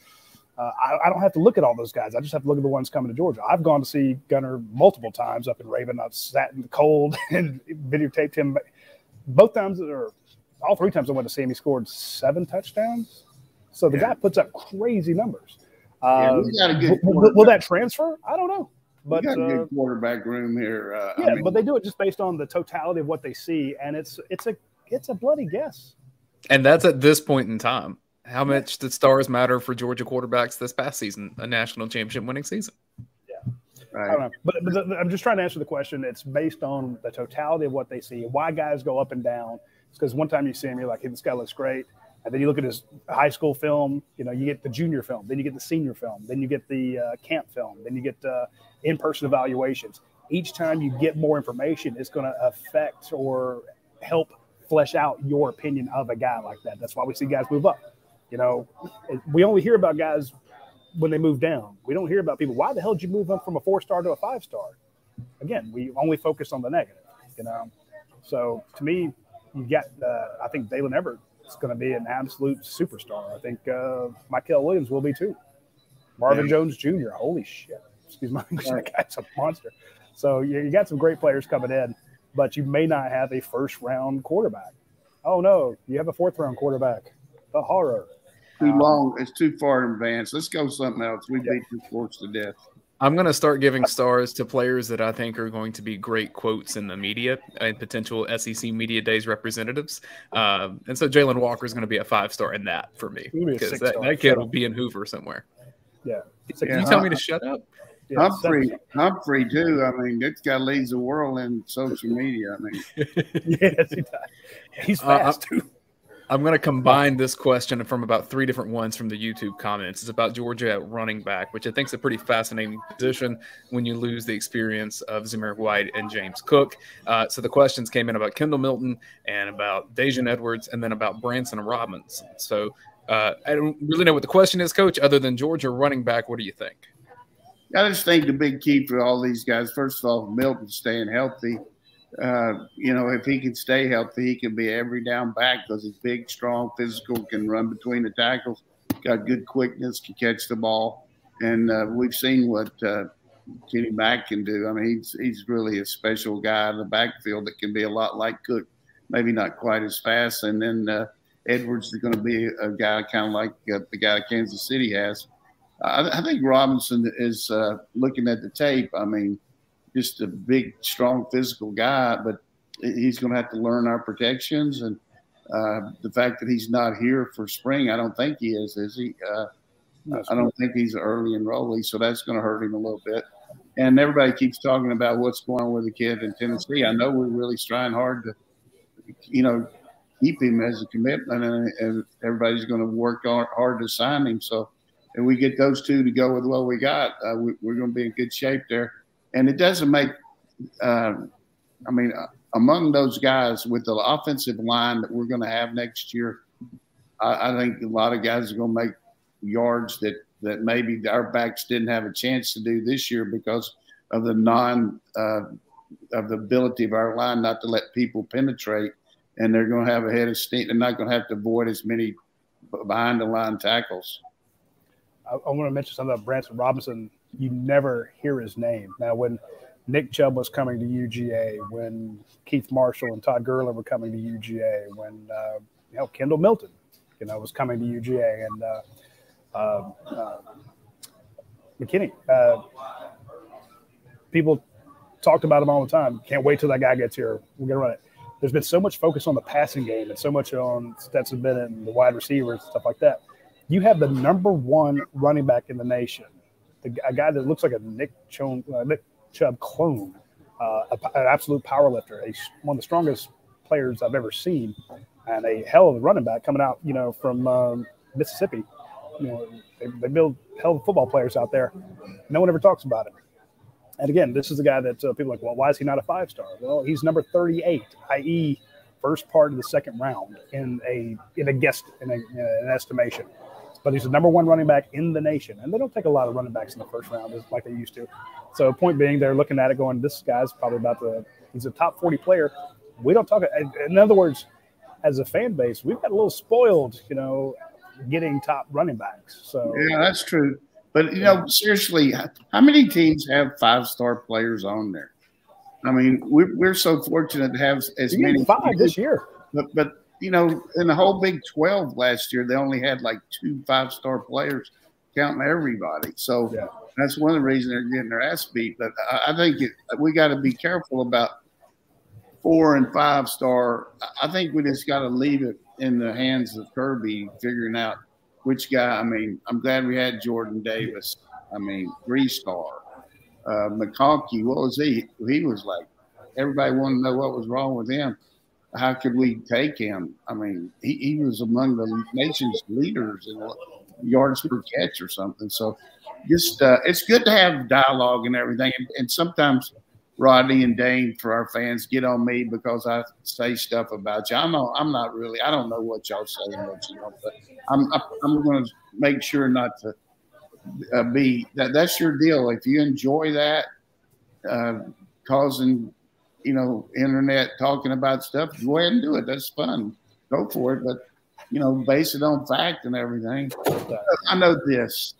I don't have to look at all those guys. I just have to look at the ones coming to Georgia. I've gone to see Gunner multiple times up in Raven. I've sat in the cold and videotaped him. Both times all 3 times I went to see him, he scored 7 touchdowns. So the guy puts up crazy numbers. Will that transfer? I don't know. But we got a good quarterback room here. But they do it just based on the totality of what they see, and it's a bloody guess. And that's at this point in time. How much did stars matter for Georgia quarterbacks this past season, a national championship winning season? Right. I don't know, but I'm just trying to answer the question. It's based on the totality of what they see, why guys go up and down. It's because one time you see him, you're like, hey, this guy looks great. And then you look at his high school film, you know, you get the junior film, then you get the senior film, then you get the camp film, then you get in-person evaluations. Each time you get more information, it's going to affect or help flesh out your opinion of a guy like that. That's why we see guys move up. You know, we only hear about guys when they move down. We don't hear about people. Why the hell did you move them from a 4-star to a 5-star? Again, we only focus on the negative, you know. So to me, you got, I think Dalen Everett is going to be an absolute superstar. I think Michael Williams will be too. Marvin Jones Jr. Holy shit! Excuse my English. That guy's a monster. So you got some great players coming in, but you may not have a first-round quarterback. Oh no, you have a 4th-round quarterback. The horror. Too long. It's too far in advance. Let's go something else. We beat the sports to death. I'm going to start giving stars to players that I think are going to be great quotes in the media and potential SEC Media Days representatives. And so Jalen Walker is going to be a 5-star in that for me because that kid will be in Hoover somewhere. Yeah. So can you tell me to shut up? Yeah, Humphrey too. I mean, this guy leads the world in social media. I mean, yes, he does. He's fast too. I'm going to combine this question from about 3 different ones from the YouTube comments. It's about Georgia at running back, which I think is a pretty fascinating position when you lose the experience of Zamir White and James Cook. So the questions came in about Kendall Milton and about Dejan Edwards and then about Branson Robinson. So I don't really know what the question is, Coach, other than Georgia running back. What do you think? I just think the big key for all these guys, first of all, Milton staying healthy. You know, if he can stay healthy, he can be every down back because he's big, strong, physical, can run between the tackles, got good quickness, can catch the ball. And we've seen what Kenny Mack can do. I mean, he's really a special guy in the backfield that can be a lot like Cook, maybe not quite as fast. And then Edwards is going to be a guy kind of like the guy Kansas City has I think Robinson is looking at the tape. I mean, just a big, strong, physical guy, but he's going to have to learn our protections. And the fact that he's not here for spring, I don't think he is he? I don't think he's an early enrollee, so that's going to hurt him a little bit. And everybody keeps talking about what's going on with the kid in Tennessee. I know we're really trying hard to, you know, keep him as a commitment, and everybody's going to work hard to sign him. So if we get those two to go with what we got, we're going to be in good shape there. And it doesn't make I mean, among those guys with the offensive line that we're going to have next year, I think a lot of guys are going to make yards that maybe our backs didn't have a chance to do this year because of the of the ability of our line not to let people penetrate. And they're going to have a head of steam. They're not going to have to avoid as many behind-the-line tackles. I want to mention something about Branson Robinson. You never hear his name. Now, when Nick Chubb was coming to UGA, when Keith Marshall and Todd Gurley were coming to UGA, when Kendall Milton, was coming to UGA, and McKinney, people talked about him all the time. Can't wait till that guy gets here. We're going to run it. There's been so much focus on the passing game and so much on Stetson Bennett and the wide receivers and stuff like that. You have the number one running back in the nation, a guy that looks like a Nick Chubb clone, an absolute power lifter, one of the strongest players I've ever seen, and a hell of a running back coming out, from Mississippi. They build hell of football players out there. No one ever talks about it. And again, this is the guy that people are like, well, why is he not a five-star? Well, he's number 38, i.e., first part of the second round in an estimation. But he's the number one running back in the nation, and they don't take a lot of running backs in the first round like they used to. So, point being, they're looking at it going, this guy's probably he's a top 40 player. We don't talk. In other words, as a fan base, we've got a little spoiled, getting top running backs. So yeah, that's true. But, seriously, how many teams have five-star players on there? I mean, we're so fortunate to have as many. Five this year. But, in the whole Big 12 last year, they only had like 2 5-star players counting everybody. So that's one of the reasons they're getting their ass beat. But I think we got to be careful about 4- and 5-star. I think we just got to leave it in the hands of Kirby figuring out which guy. I mean, I'm glad we had Jordan Davis. I mean, 3-star. McConkey, what was he? He was like, everybody wanted to know what was wrong with him. How could we take him? I mean, he was among the nation's leaders in yards per catch or something. So just it's good to have dialogue and everything. And sometimes Rodney and Dane, for our fans, get on me because I say stuff about you. I don't know what y'all say, but I'm going to make sure not to be that. That's your deal. If you enjoy that, causing, internet talking about stuff, go ahead and do it. That's fun. Go for it. But, base it on fact and everything. I know this.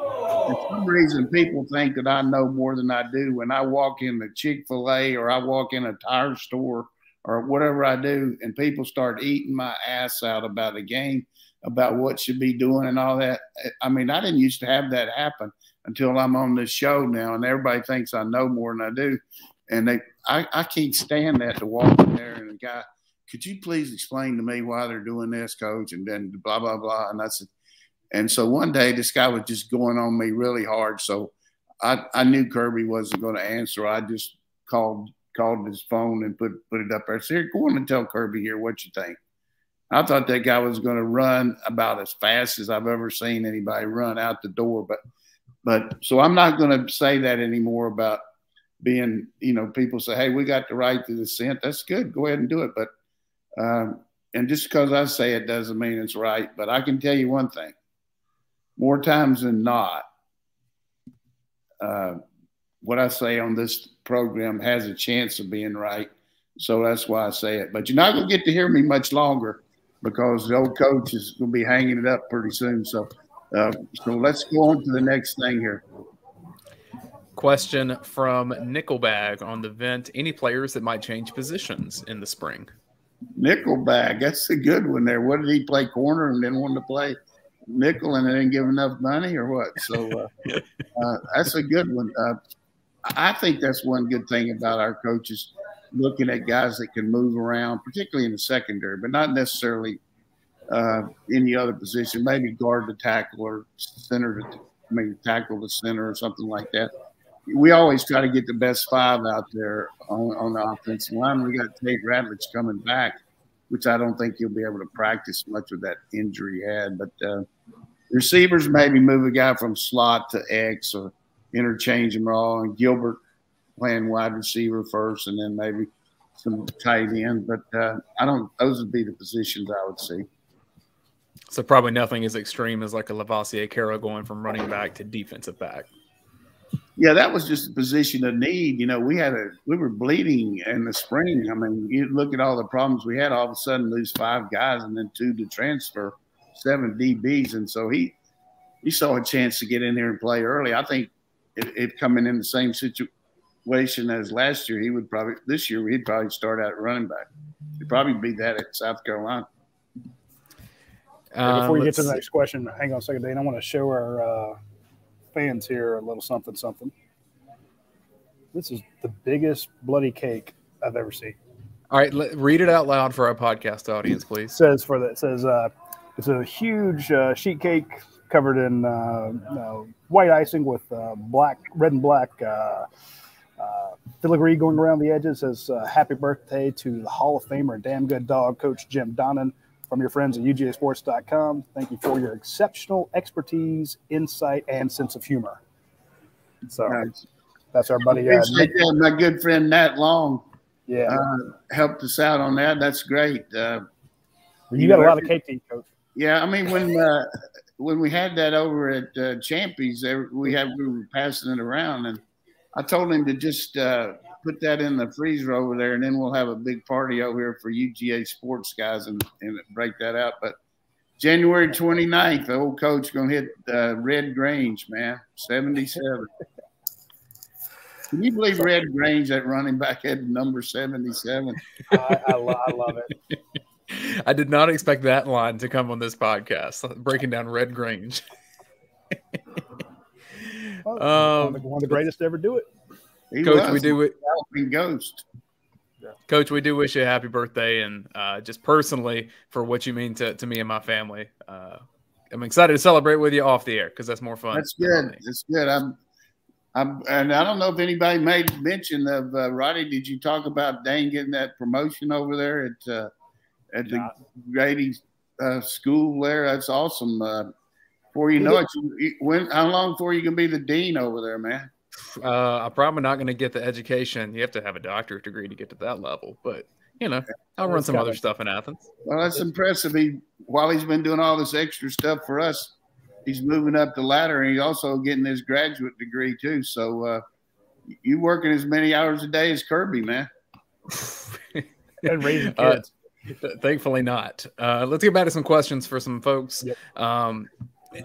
For some reason, people think that I know more than I do. When I walk in the Chick-fil-A or I walk in a tire store or whatever I do, and people start eating my ass out about a game, about what should be doing and all that. I mean, I didn't used to have that happen until I'm on this show now, and everybody thinks I know more than I do. And I can't stand that, to walk in there and the guy, could you please explain to me why they're doing this, coach? And then blah, blah, blah. And I said, and so one day this guy was just going on me really hard. So I knew Kirby wasn't going to answer. I just called his phone and put it up there. I said, here, go on and tell Kirby here what you think. I thought that guy was going to run about as fast as I've ever seen anybody run out the door. But so I'm not going to say that anymore about being, people say, hey, we got the right to dissent. That's good. Go ahead and do it. But and just because I say it doesn't mean it's right. But I can tell you one thing. More times than not, what I say on this program has a chance of being right. So that's why I say it. But you're not going to get to hear me much longer because the old coach is going to be hanging it up pretty soon. So let's go on to the next thing here. Question from Nickelbag on the vent. Any players that might change positions in the spring? Nickelbag, that's a good one there. What did he play, corner, and then wanted to play nickel and they didn't give enough money or what? So that's a good one. I think that's one good thing about our coaches, looking at guys that can move around, particularly in the secondary, but not necessarily any other position, maybe guard to tackle or center to tackle to center or something like that. We always try to get the best five out there on the offensive line. We got Tate Radlich coming back, which I don't think he'll be able to practice much with that injury he had. But receivers, maybe move a guy from slot to X or interchange them all, and Gilbert playing wide receiver first and then maybe some tight end. But those would be the positions I would see. So probably nothing as extreme as like a Lavoisier Carroll going from running back to defensive back. Yeah, that was just a position of need. You know, we were bleeding in the spring. I mean, you look at all the problems we had. All of a sudden, lose five guys and then two to transfer, seven DBs, and so he saw a chance to get in here and play early. I think if coming in the same situation as last year, this year he'd probably start out at running back. He'd probably be that at South Carolina. Before you get to the next question, hang on a second, Dane. I want to show our fans here a little something. This is the biggest bloody cake I've ever seen. All right, read it out loud for our podcast audience, please. It says it's a huge sheet cake covered in white icing with red and black filigree going around the edges. It says happy birthday to the Hall of Famer, damn good dog, Coach Jim Donnan. From your friends at UGASports.com, thank you for your exceptional expertise, insight, and sense of humor. So that's our buddy. My good friend Nat Long helped us out on that. That's great. You got a lot of cake to eat, Coach. Yeah, I mean, when we had that over at Champy's, we were passing it around, and I told him to just put that in the freezer over there, and then we'll have a big party over here for UGA sports guys and break that out. But January 29th, the old coach going to hit Red Grange, man, 77. Can you believe Red Grange, that running back, had number 77? I love it. I did not expect that line to come on this podcast, breaking down Red Grange. One of the greatest to ever do it. Coach, we do wish you a happy birthday, and just personally for what you mean to me and my family. I'm excited to celebrate with you off the air because that's more fun. That's good. That's good. And I don't know if anybody made mention of Roddy. Did you talk about Dane getting that promotion over there at the Grady school there? That's awesome. Before you know it, how long before you can be the dean over there, man? I'm probably not going to get the education. You have to have a doctorate degree to get to that level, but you know, I'll run some other stuff in Athens. Well, that's impressive. While he's been doing all this extra stuff for us, he's moving up the ladder, and he's also getting his graduate degree too. So you working as many hours a day as Kirby, man. And raising kids. Thankfully not. Let's get back to some questions for some folks. Yep.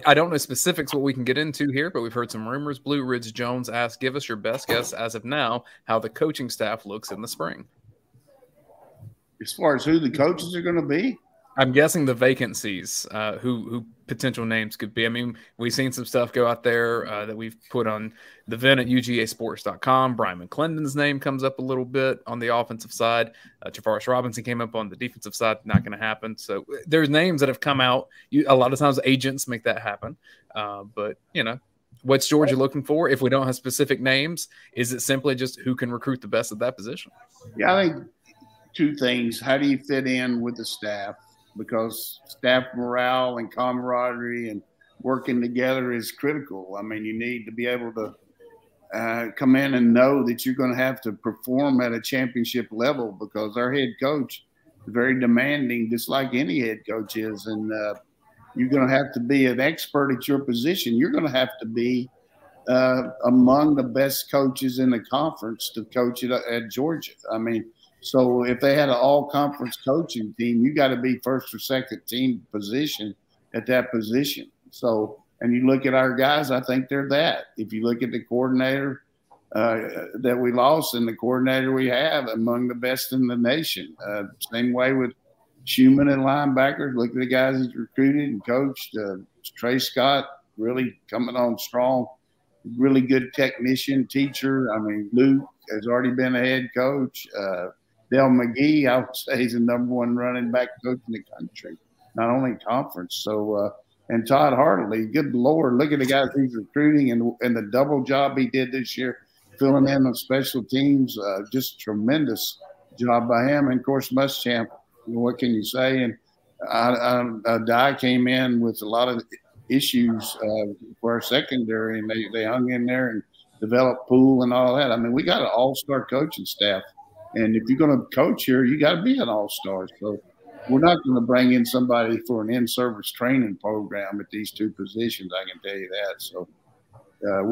I don't know specifics what we can get into here, but we've heard some rumors. Blue Ridge Jones asked, give us your best guess as of now how the coaching staff looks in the spring. As far as who the coaches are going to be? I'm guessing the vacancies, who potential names could be. I mean, we've seen some stuff go out there that we've put on the vent at UGASports.com. Brian McClendon's name comes up a little bit on the offensive side. Travaris Robinson came up on the defensive side. Not going to happen. So there's names that have come out. A lot of times agents make that happen. But, you know, what's Georgia looking for? If we don't have specific names, is it simply just who can recruit the best at that position? Yeah, I think two things. How do you fit in with the staff? Because staff morale and camaraderie and working together is critical. I mean, you need to be able to come in and know that you're going to have to perform at a championship level, because our head coach is very demanding, just like any head coach is. And you're going to have to be an expert at your position. You're going to have to be among the best coaches in the conference to coach at Georgia. I mean, so if they had an all-conference coaching team, you got to be first or second team position at that position. So, and you look at our guys, I think they're that. If you look at the coordinator that we lost and the coordinator we have, among the best in the nation. Same way with Schumann and linebackers. Look at the guys he's recruited and coached. Trey Scott really coming on strong, really good technician, teacher. I mean, Luke has already been a head coach. Dell McGee, I would say, is the number one running back coach in the country, not only conference. So, and Todd Hartley, good Lord, look at the guys he's recruiting and the double job he did this year, filling in on special teams, just tremendous job by him. And, of course, Muschamp, what can you say? And Dye came in with a lot of issues for our secondary, and they hung in there and developed Poole and all that. I mean, we got an all-star coaching staff. And if you're going to coach here, you got to be an all-star. So we're not going to bring in somebody for an in-service training program at these two positions, I can tell you that. So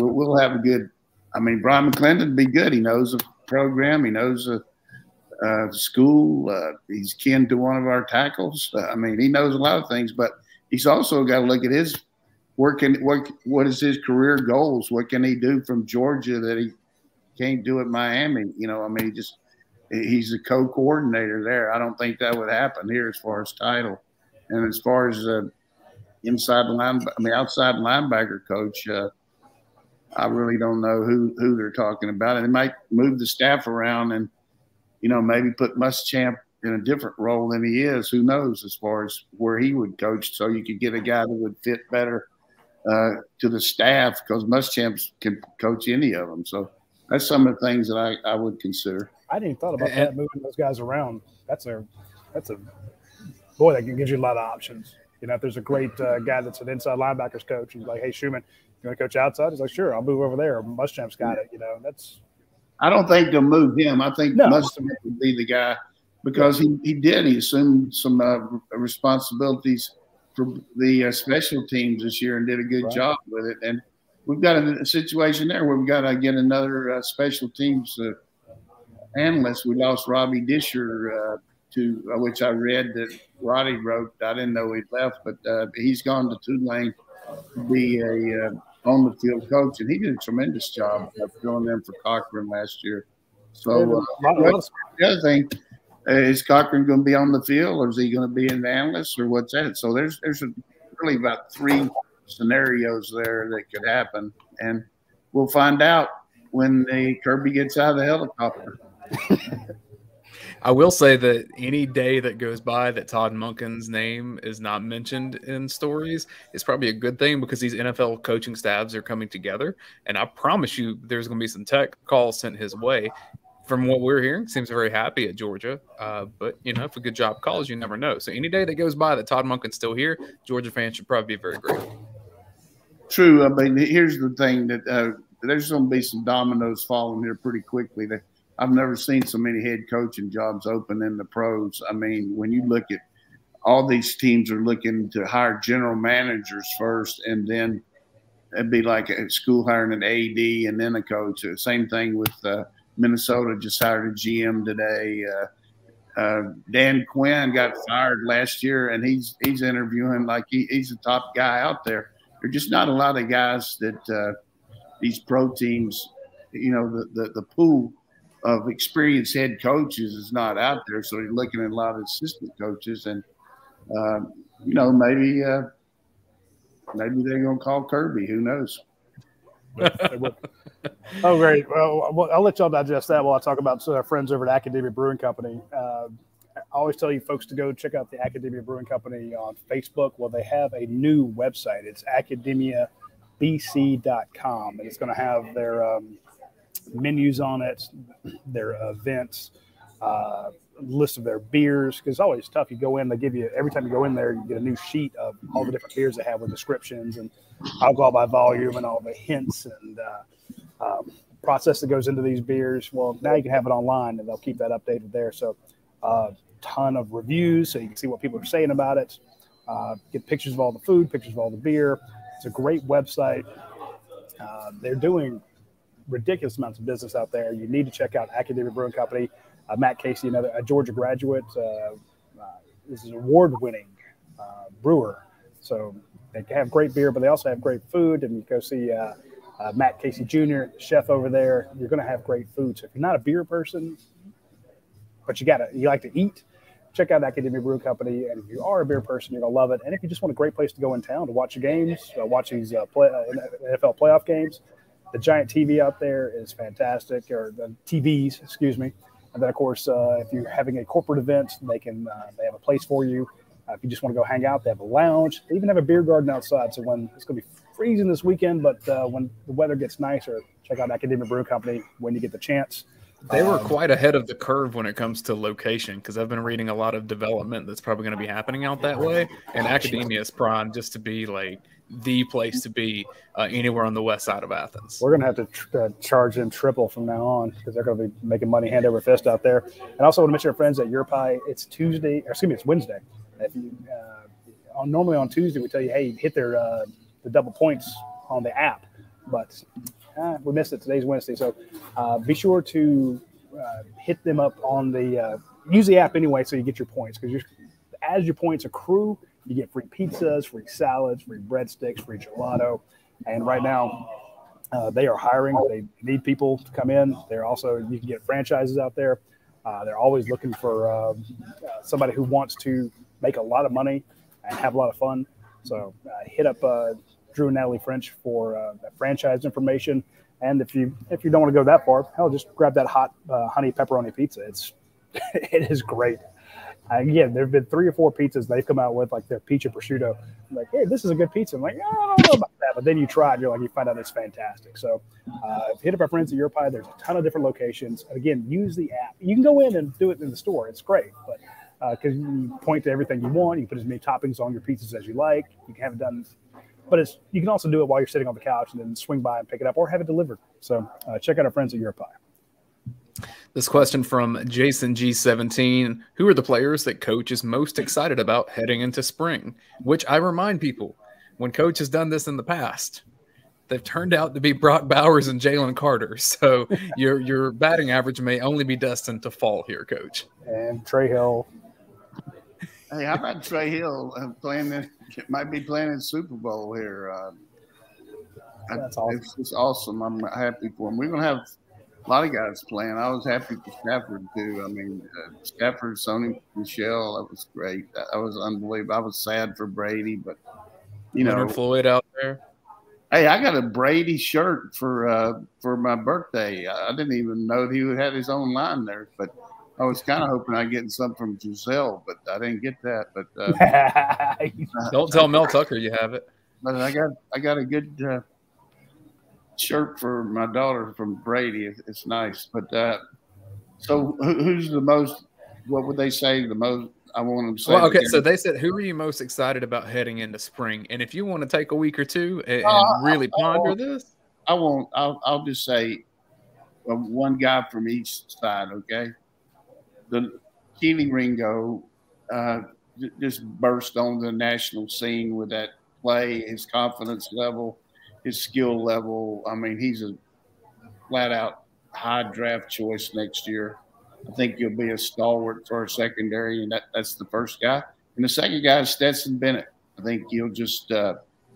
we'll have a good – I mean, Brian McClendon would be good. He knows the program. He knows the school. He's kin to one of our tackles. I mean, he knows a lot of things. But he's also got to look at his what is his career goals? What can he do from Georgia that he can't do at Miami? You know, I mean, he just – he's the co-coordinator there. I don't think that would happen here as far as title. And as far as outside linebacker coach, I really don't know who they're talking about. And they might move the staff around and, you know, maybe put Muschamp in a different role than he is. Who knows as far as where he would coach, so you could get a guy that would fit better to the staff, because Muschamp can coach any of them. So that's some of the things that I would consider. I hadn't even thought about that, moving those guys around. That's a boy, that gives you a lot of options. You know, if there's a great guy that's an inside linebackers coach, he's like, hey, Schumann, you want to coach outside? He's like, sure, I'll move over there. Muschamp's got it, you know. I don't think they'll move him. I think Muschamp would be the guy, because he assumed some responsibilities for the special teams this year and did a good job with it. And we've got a situation there where we've got to get another special teams analyst. We lost Robbie Disher, which I read that Roddy wrote. I didn't know he'd left, but he's gone to Tulane to be a on-the-field coach, and he did a tremendous job filling them for Cochran last year. So the other thing is, Cochran going to be on the field, or is he going to be an analyst, or what's that? So there's really about three scenarios there that could happen, and we'll find out when the Kirby gets out of the helicopter. I will say that any day that goes by that Todd Munkin's name is not mentioned in stories is probably a good thing, because these NFL coaching staffs are coming together, and I promise you there's going to be some tech calls sent his way. From what we're hearing, seems very happy at Georgia. But, you know, if a good job calls, you never know. So any day that goes by that Todd Munkin's still here, Georgia fans should probably be very grateful. True. I mean, here's the thing, that there's going to be some dominoes falling here pretty quickly. I've never seen so many head coaching jobs open in the pros. I mean, when you look at all these teams are looking to hire general managers first, and then it'd be like a school hiring an AD and then a coach. Same thing with Minnesota just hired a GM today. Dan Quinn got fired last year, and he's interviewing like he's the top guy out there. There's just not a lot of guys that these pro teams, you know, the pool of experienced head coaches is not out there. So you're looking at a lot of assistant coaches, and you know, maybe they're going to call Kirby. Who knows? Oh, great. Well, I'll let y'all digest that while I talk about our friends over at Academy Brewing Company. I always tell you folks to go check out the Academy Brewing Company on Facebook. Well, they have a new website. It's academiabc.com, and it's going to have their menus on it, their events, list of their beers, because it's always tough. You go in, they give you, every time you go in there, you get a new sheet of all the different beers they have with descriptions and alcohol by volume and all the hints and process that goes into these beers. Well, now you can have it online, and they'll keep that updated there. So ton of reviews, so you can see what people are saying about it. Get pictures of all the food, pictures of all the beer. It's a great website. They're doing ridiculous amounts of business out there. You need to check out Academy Brewing Company. Matt Casey, a Georgia graduate, is an award-winning brewer. So they have great beer, but they also have great food. And you go see Matt Casey Jr., chef over there. You're going to have great food. So if you're not a beer person, but you like to eat, check out Academy Brewing Company. And if you are a beer person, you're going to love it. And if you just want a great place to go in town to watch the games, watch these NFL playoff games, the giant TV out there is fantastic, or the TVs, excuse me. And then, of course, if you're having a corporate event, they have a place for you. If you just want to go hang out, they have a lounge. They even have a beer garden outside. So when it's going to be freezing this weekend, but when the weather gets nicer, check out Academy Brewing Company when you get the chance. They were quite ahead of the curve when it comes to location, because I've been reading a lot of development that's probably going to be happening out that way. And Academia is primed just to be like the place to be anywhere on the west side of Athens. We're going to have to charge them triple from now on, because they're going to be making money hand over fist out there. And also want to mention our friends at Euro Pie. It's Wednesday. If you, normally on Tuesday we tell you, hey, hit the double points on the app, but we missed it. Today's Wednesday, so be sure to hit them up on the use the app anyway, so you get your points, because as your points accrue, you get free pizzas, free salads, free breadsticks, free gelato. And right now they are hiring. They need people to come in. They're also, you can get franchises out there. They're always looking for somebody who wants to make a lot of money and have a lot of fun. So hit up Drew and Natalie French for franchise information. And if you don't want to go that far, hell, just grab that hot honey pepperoni pizza. It is great. Again, there have been 3 or 4 pizzas they've come out with, like their peach and prosciutto. I'm like, hey, this is a good pizza. I'm like, oh, I don't know about that. But then you try it, you find out it's fantastic. So hit up our friends at Euro Pie. There's a ton of different locations. Again, use the app. You can go in and do it in the store. It's great, but because you point to everything you want. You can put as many toppings on your pizzas as you like. You can have it done. But you can also do it while you're sitting on the couch and then swing by and pick it up or have it delivered. So check out our friends at Euro Pie. This question from Jason G17. Who are the players that Coach is most excited about heading into spring? Which I remind people, when Coach has done this in the past, they've turned out to be Brock Bowers and Jalen Carter. So your batting average may only be destined to fall here, Coach. And Trey Hill. Hey, how about Trey Hill might be playing in Super Bowl here? That's awesome. It's just awesome. I'm happy for him. We're going to have a lot of guys playing. I was happy for Stafford, too. I mean, Stafford, Sony, Michelle, that was great. That was unbelievable. I was sad for Brady, but, you know. Leonard Floyd out there. Hey, I got a Brady shirt for my birthday. I didn't even know he had his own line there, but I was kind of hoping I'd get something from Giselle, but I didn't get that. But don't tell Mel Tucker you have it. But I got a good shirt for my daughter from Brady. It's nice. But so who's the most? What would they say the most? I want them to say. Well, okay, so they said, who are you most excited about heading into spring? And if you want to take a week or two and really ponder this, I won't. I'll just say one guy from each side. Okay. The Keeling Ringo just burst on the national scene with that play, his confidence level, his skill level. I mean, he's a flat-out high draft choice next year. I think he'll be a stalwart for our secondary, and that's the first guy. And the second guy is Stetson Bennett. I think he'll just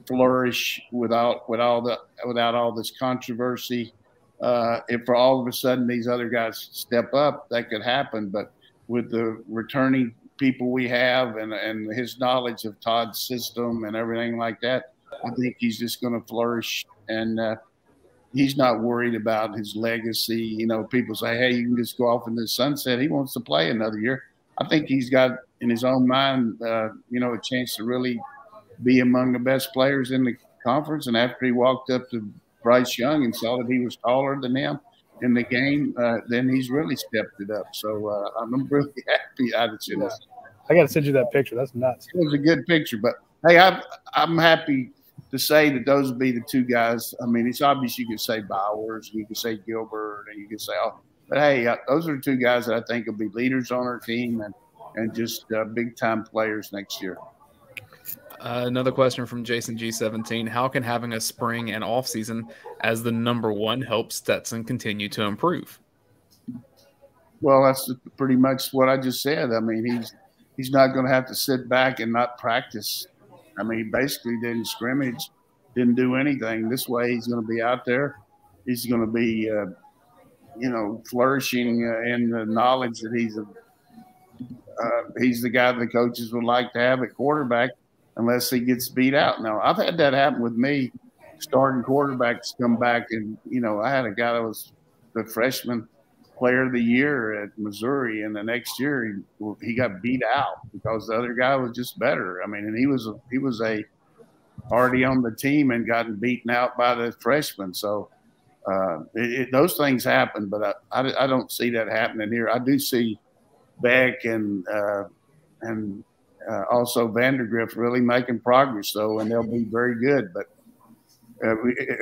flourish without all this controversy. If all of a sudden these other guys step up, that could happen. But with the returning people we have and his knowledge of Todd's system and everything like that, I think he's just going to flourish. And he's not worried about his legacy. You know, people say, hey, you can just go off in the sunset. He wants to play another year. I think he's got in his own mind, a chance to really be among the best players in the conference. And after he walked up to Bryce Young and saw that he was taller than him in the game, then he's really stepped it up. So I'm really happy out of you. I got to send you that picture. That's nuts. It was a good picture. But, hey, I'm happy to say that those would be the two guys. I mean, it's obvious you could say Bowers, you could say Gilbert, and you could say But, hey, those are the two guys that I think will be leaders on our team and just big-time players next year. Another question from Jason G17. How can having a spring and off season as the number one help Stetson continue to improve? Well, that's pretty much what I just said. I mean, he's not going to have to sit back and not practice. I mean, he basically didn't scrimmage, didn't do anything. This way he's going to be out there. He's going to be, flourishing in the knowledge that he's a he's the guy the coaches would like to have at quarterback unless he gets beat out. Now, I've had that happen with me. Starting quarterbacks come back, and, you know, I had a guy that was the freshman player of the year at Missouri, and the next year he got beat out because the other guy was just better. I mean, and he was already on the team and gotten beaten out by the freshman. So those things happen, but I don't see that happening here. I do see Beck and also Vandergrift really making progress, though, and they'll be very good. But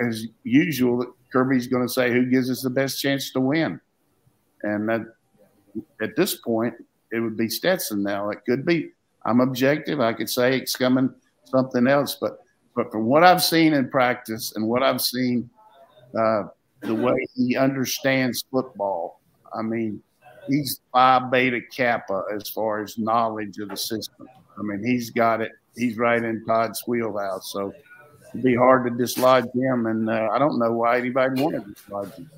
as usual, Kirby's going to say who gives us the best chance to win. And that, at this point, it would be Stetson now. It could be. I'm objective. I could say it's coming something else. But from what I've seen in practice and what I've seen the way he understands football, I mean, he's Phi Beta Kappa as far as knowledge of the system. I mean, he's got it. He's right in Todd's wheelhouse. So it'd be hard to dislodge him, and I don't know why anybody wanted to dislodge him.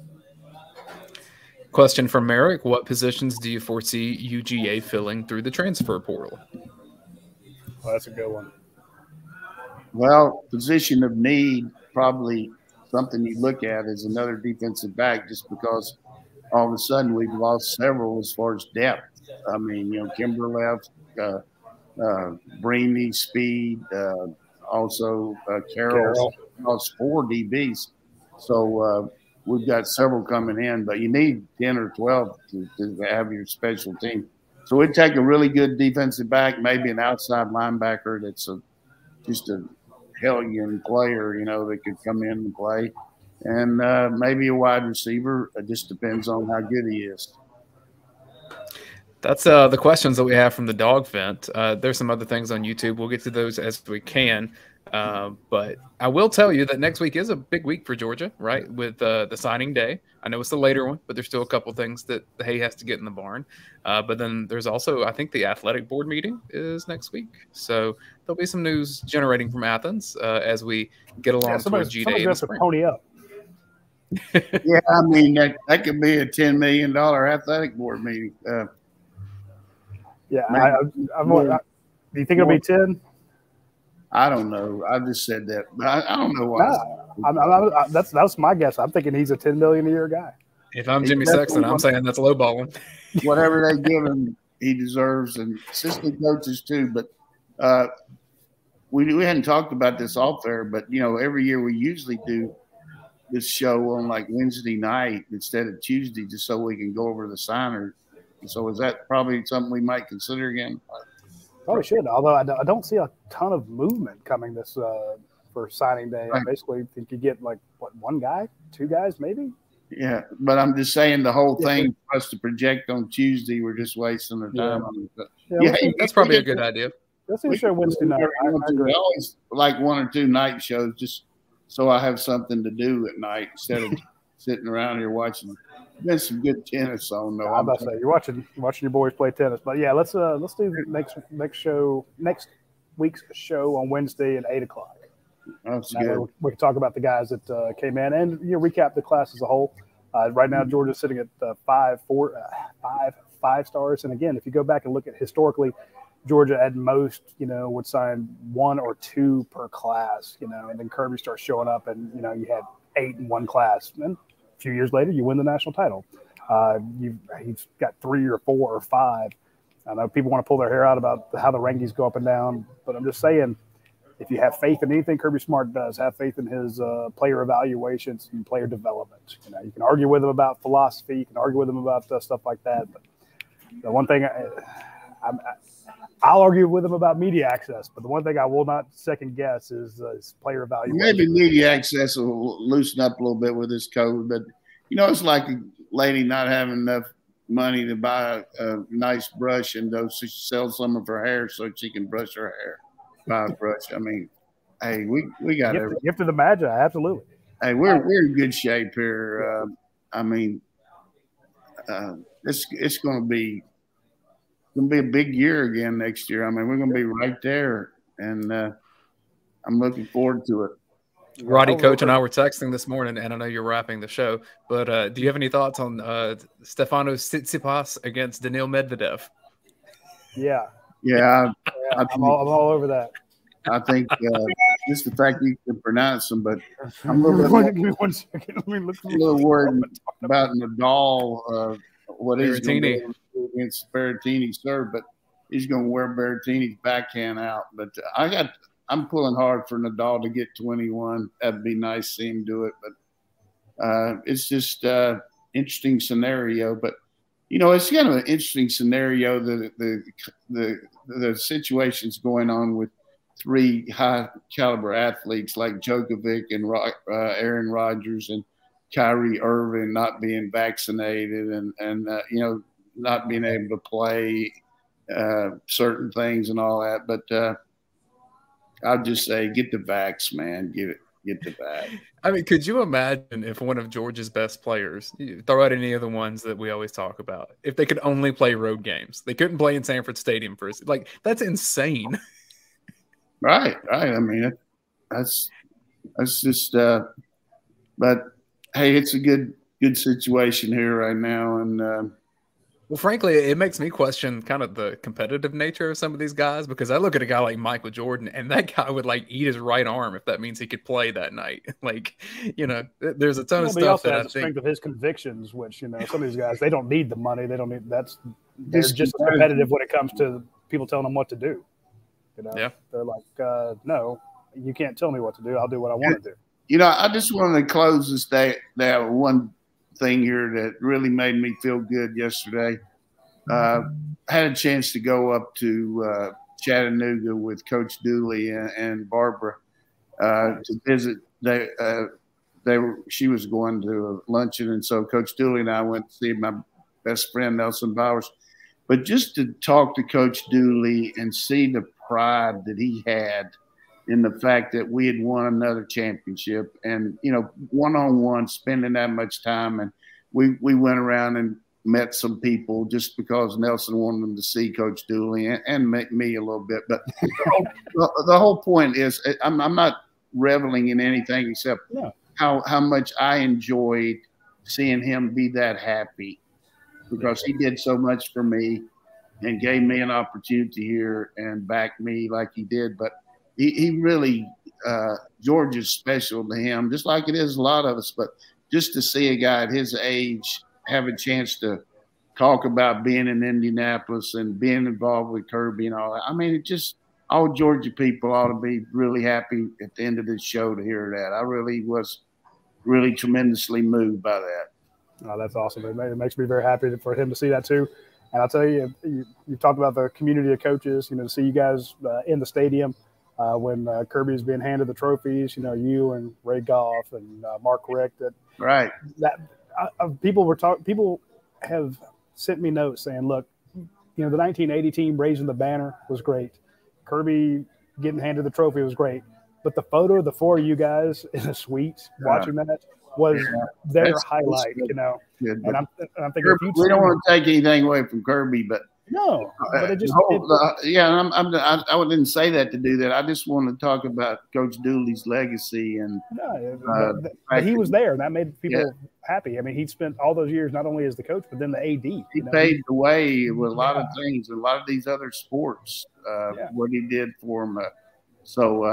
Question from Merrick. What positions do you foresee UGA filling through the transfer portal? Well, that's a good one. Well, position of need, probably something you look at is another defensive back, just because all of a sudden we've lost several as far as depth. I mean, you know, Kimber left, Breamy, Speed, also Carroll lost 4 DBs. So we've got several coming in, but you need 10 or 12 to have your special team. So it'd take a really good defensive back, maybe an outside linebacker that's just a hellion player, you know, that could come in and play. And maybe a wide receiver. It just depends on how good he is. That's the questions that we have from the dog vent. There's some other things on YouTube. We'll get to those as we can. But I will tell you that next week is a big week for Georgia, right, with the signing day. I know it's the later one, but there's still a couple things that the hay has to get in the barn. But then there's also, I think, the athletic board meeting is next week. So there'll be some news generating from Athens as we get along to G-Day. That's a pony up. Yeah, I mean, that could be a $10 million athletic board meeting. Yeah, man, do you think it'll be 10? I don't know. I just said that. I don't know why. That's my guess. I'm thinking he's a $10 million a year guy. If I'm Jimmy Sexton, I'm saying that's lowballing. Whatever they give him, he deserves, and assistant coaches too. But we hadn't talked about this off air, but you know, every year we usually do this show on like Wednesday night instead of Tuesday, just so we can go over the signers. So is that probably something we might consider again? Probably should, although I don't see a ton of movement coming this for signing day. Right. I basically think you get like, what, one guy, two guys maybe? Yeah, but I'm just saying the whole thing for us to project on Tuesday, we're just wasting our time on it. Yeah, that's probably a good idea. Let's see, sure, Wednesday night. I always like one or two night shows just so I have something to do at night instead of sitting around here watching. There's some good tennis on though. I'm about to say you're watching your boys play tennis, but yeah, let's do the next week's show on Wednesday at 8:00. That's good. We can talk about the guys that came in and recap the class as a whole. Right now, Georgia's sitting at five stars, and again, if you go back and look at historically, Georgia at most, you know, would sign 1 or 2 per class, you know, and then Kirby starts showing up, and you know, you had 8 in one class, and a few years later, you win the national title. He's got 3 or 4 or 5. I know people want to pull their hair out about how the rankings go up and down, but I'm just saying, if you have faith in anything Kirby Smart does, have faith in his player evaluations and player development. You know, you can argue with him about philosophy, you can argue with him about stuff like that. But the one thing I'll argue with him about media access, but the one thing I will not second guess is player evaluation. Maybe media access will loosen up a little bit with this COVID, but you know, it's like a lady not having enough money to buy a nice brush and she sells some of her hair so she can brush her hair. Buy a brush. I mean, hey, we got it. Gift of the Magi, absolutely. Hey, we're in good shape here. I mean, it's going to be. It's going to be a big year again next year. I mean, we're going to be right there, and I'm looking forward to it. Roddy, Coach, and I were texting this morning, and I know you're wrapping the show, but do you have any thoughts on Stefanos Tsitsipas against Daniil Medvedev? Yeah. Yeah. I'm all over that. I think just the fact you can pronounce them, but I'm a little bit worried about Nadal, what is Berrettini against Berrettini serve, but he's going to wear Berrettini's backhand out. But I'm pulling hard for Nadal to get 21. That'd be nice to see him do it, but it's just interesting scenario. But you know, it's kind of an interesting scenario that the situation's going on with three high-caliber athletes like Djokovic and Aaron Rodgers and Kyrie Irving not being vaccinated and you know, not being able to play certain things and all that. But I'll just say get the vax, man. Get the vax. I mean, could you imagine if one of Georgia's best players, throw out any of the ones that we always talk about, if they could only play road games? They couldn't play in Sanford Stadium for us. Like, that's insane. Right. I mean, that's just. But hey, it's a good situation here right now, and well, frankly, it makes me question kind of the competitive nature of some of these guys, because I look at a guy like Michael Jordan, and that guy would like eat his right arm if that means he could play that night. Like, you know, there's a ton of stuff also that has the strength of his convictions, which, you know, some of these guys, they don't need the money, they don't need they're just competitive when it comes to people telling them what to do. You know, yeah. They're like, no, you can't tell me what to do. I'll do what I want to do. You know, I just wanted to close this day. That one thing here that really made me feel good yesterday. I had a chance to go up to Chattanooga with Coach Dooley and Barbara to visit. She was going to a luncheon, and so Coach Dooley and I went to see my best friend Nelson Bowers. But just to talk to Coach Dooley and see the pride that he had in the fact that we had won another championship, and, you know, one-on-one spending that much time. And we went around and met some people just because Nelson wanted them to see Coach Dooley and me a little bit. But the whole point is I'm not reveling in anything except how much I enjoyed seeing him be that happy, because he did so much for me and gave me an opportunity here and backed me like he did. But he really, Georgia's special to him, just like it is a lot of us. But just to see a guy at his age have a chance to talk about being in Indianapolis and being involved with Kirby and all that, I mean, it just, all Georgia people ought to be really happy at the end of this show to hear that. I really was tremendously moved by that. Oh, that's awesome. It makes me very happy for him to see that too. And I'll tell you, you talked about the community of coaches, you know, to see you guys in the stadium when Kirby is being handed the trophies, you know, you and Ray Goff and Mark Richt. People have sent me notes saying, look, you know, the 1980 team raising the banner was great. Kirby getting handed the trophy was great. But the photo of the four of you guys in a suite watching that was their highlight, you know. Good, and I'm thinking Kirby, we don't want to take anything away from Kirby, but no, but it just I didn't say that to do that. I just want to talk about Coach Dooley's legacy and but he was there, and that made people happy. I mean, he'd spent all those years not only as the coach, but then the AD. He paved the way with a lot of things, a lot of these other sports. What he did for him. So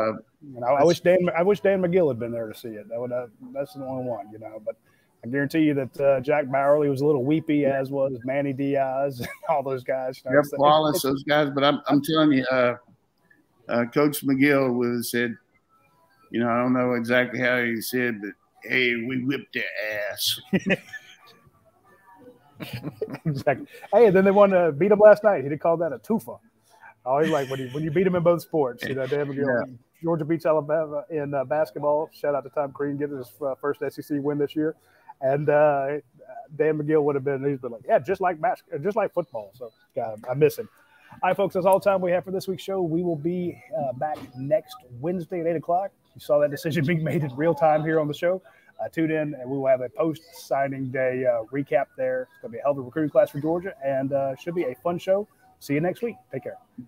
I wish Dan McGill had been there to see it. That's the only one, you know. But I guarantee you that Jack Bowerly was a little weepy, as was Manny Diaz and all those guys. Jeff Wallace, those guys. But I'm telling you, Coach McGill said, you know, I don't know exactly how he said, but hey, we whipped their ass. Exactly. Hey, and then they won to beat him last night. He'd call that a twofer. I always like when you beat them in both sports, you know. Dan McGill, Georgia beats Alabama in basketball. Shout out to Tom Crean getting his first SEC win this year, and Dan McGill would have been. He's been like, just like football. So God, I miss him. All right, folks, that's all the time we have for this week's show. We will be back next Wednesday at 8:00. You saw that decision being made in real time here on the show. Tune in, and we will have a post-signing day recap there. It's going to be a hell of a recruiting class for Georgia, and should be a fun show. See you next week. Take care.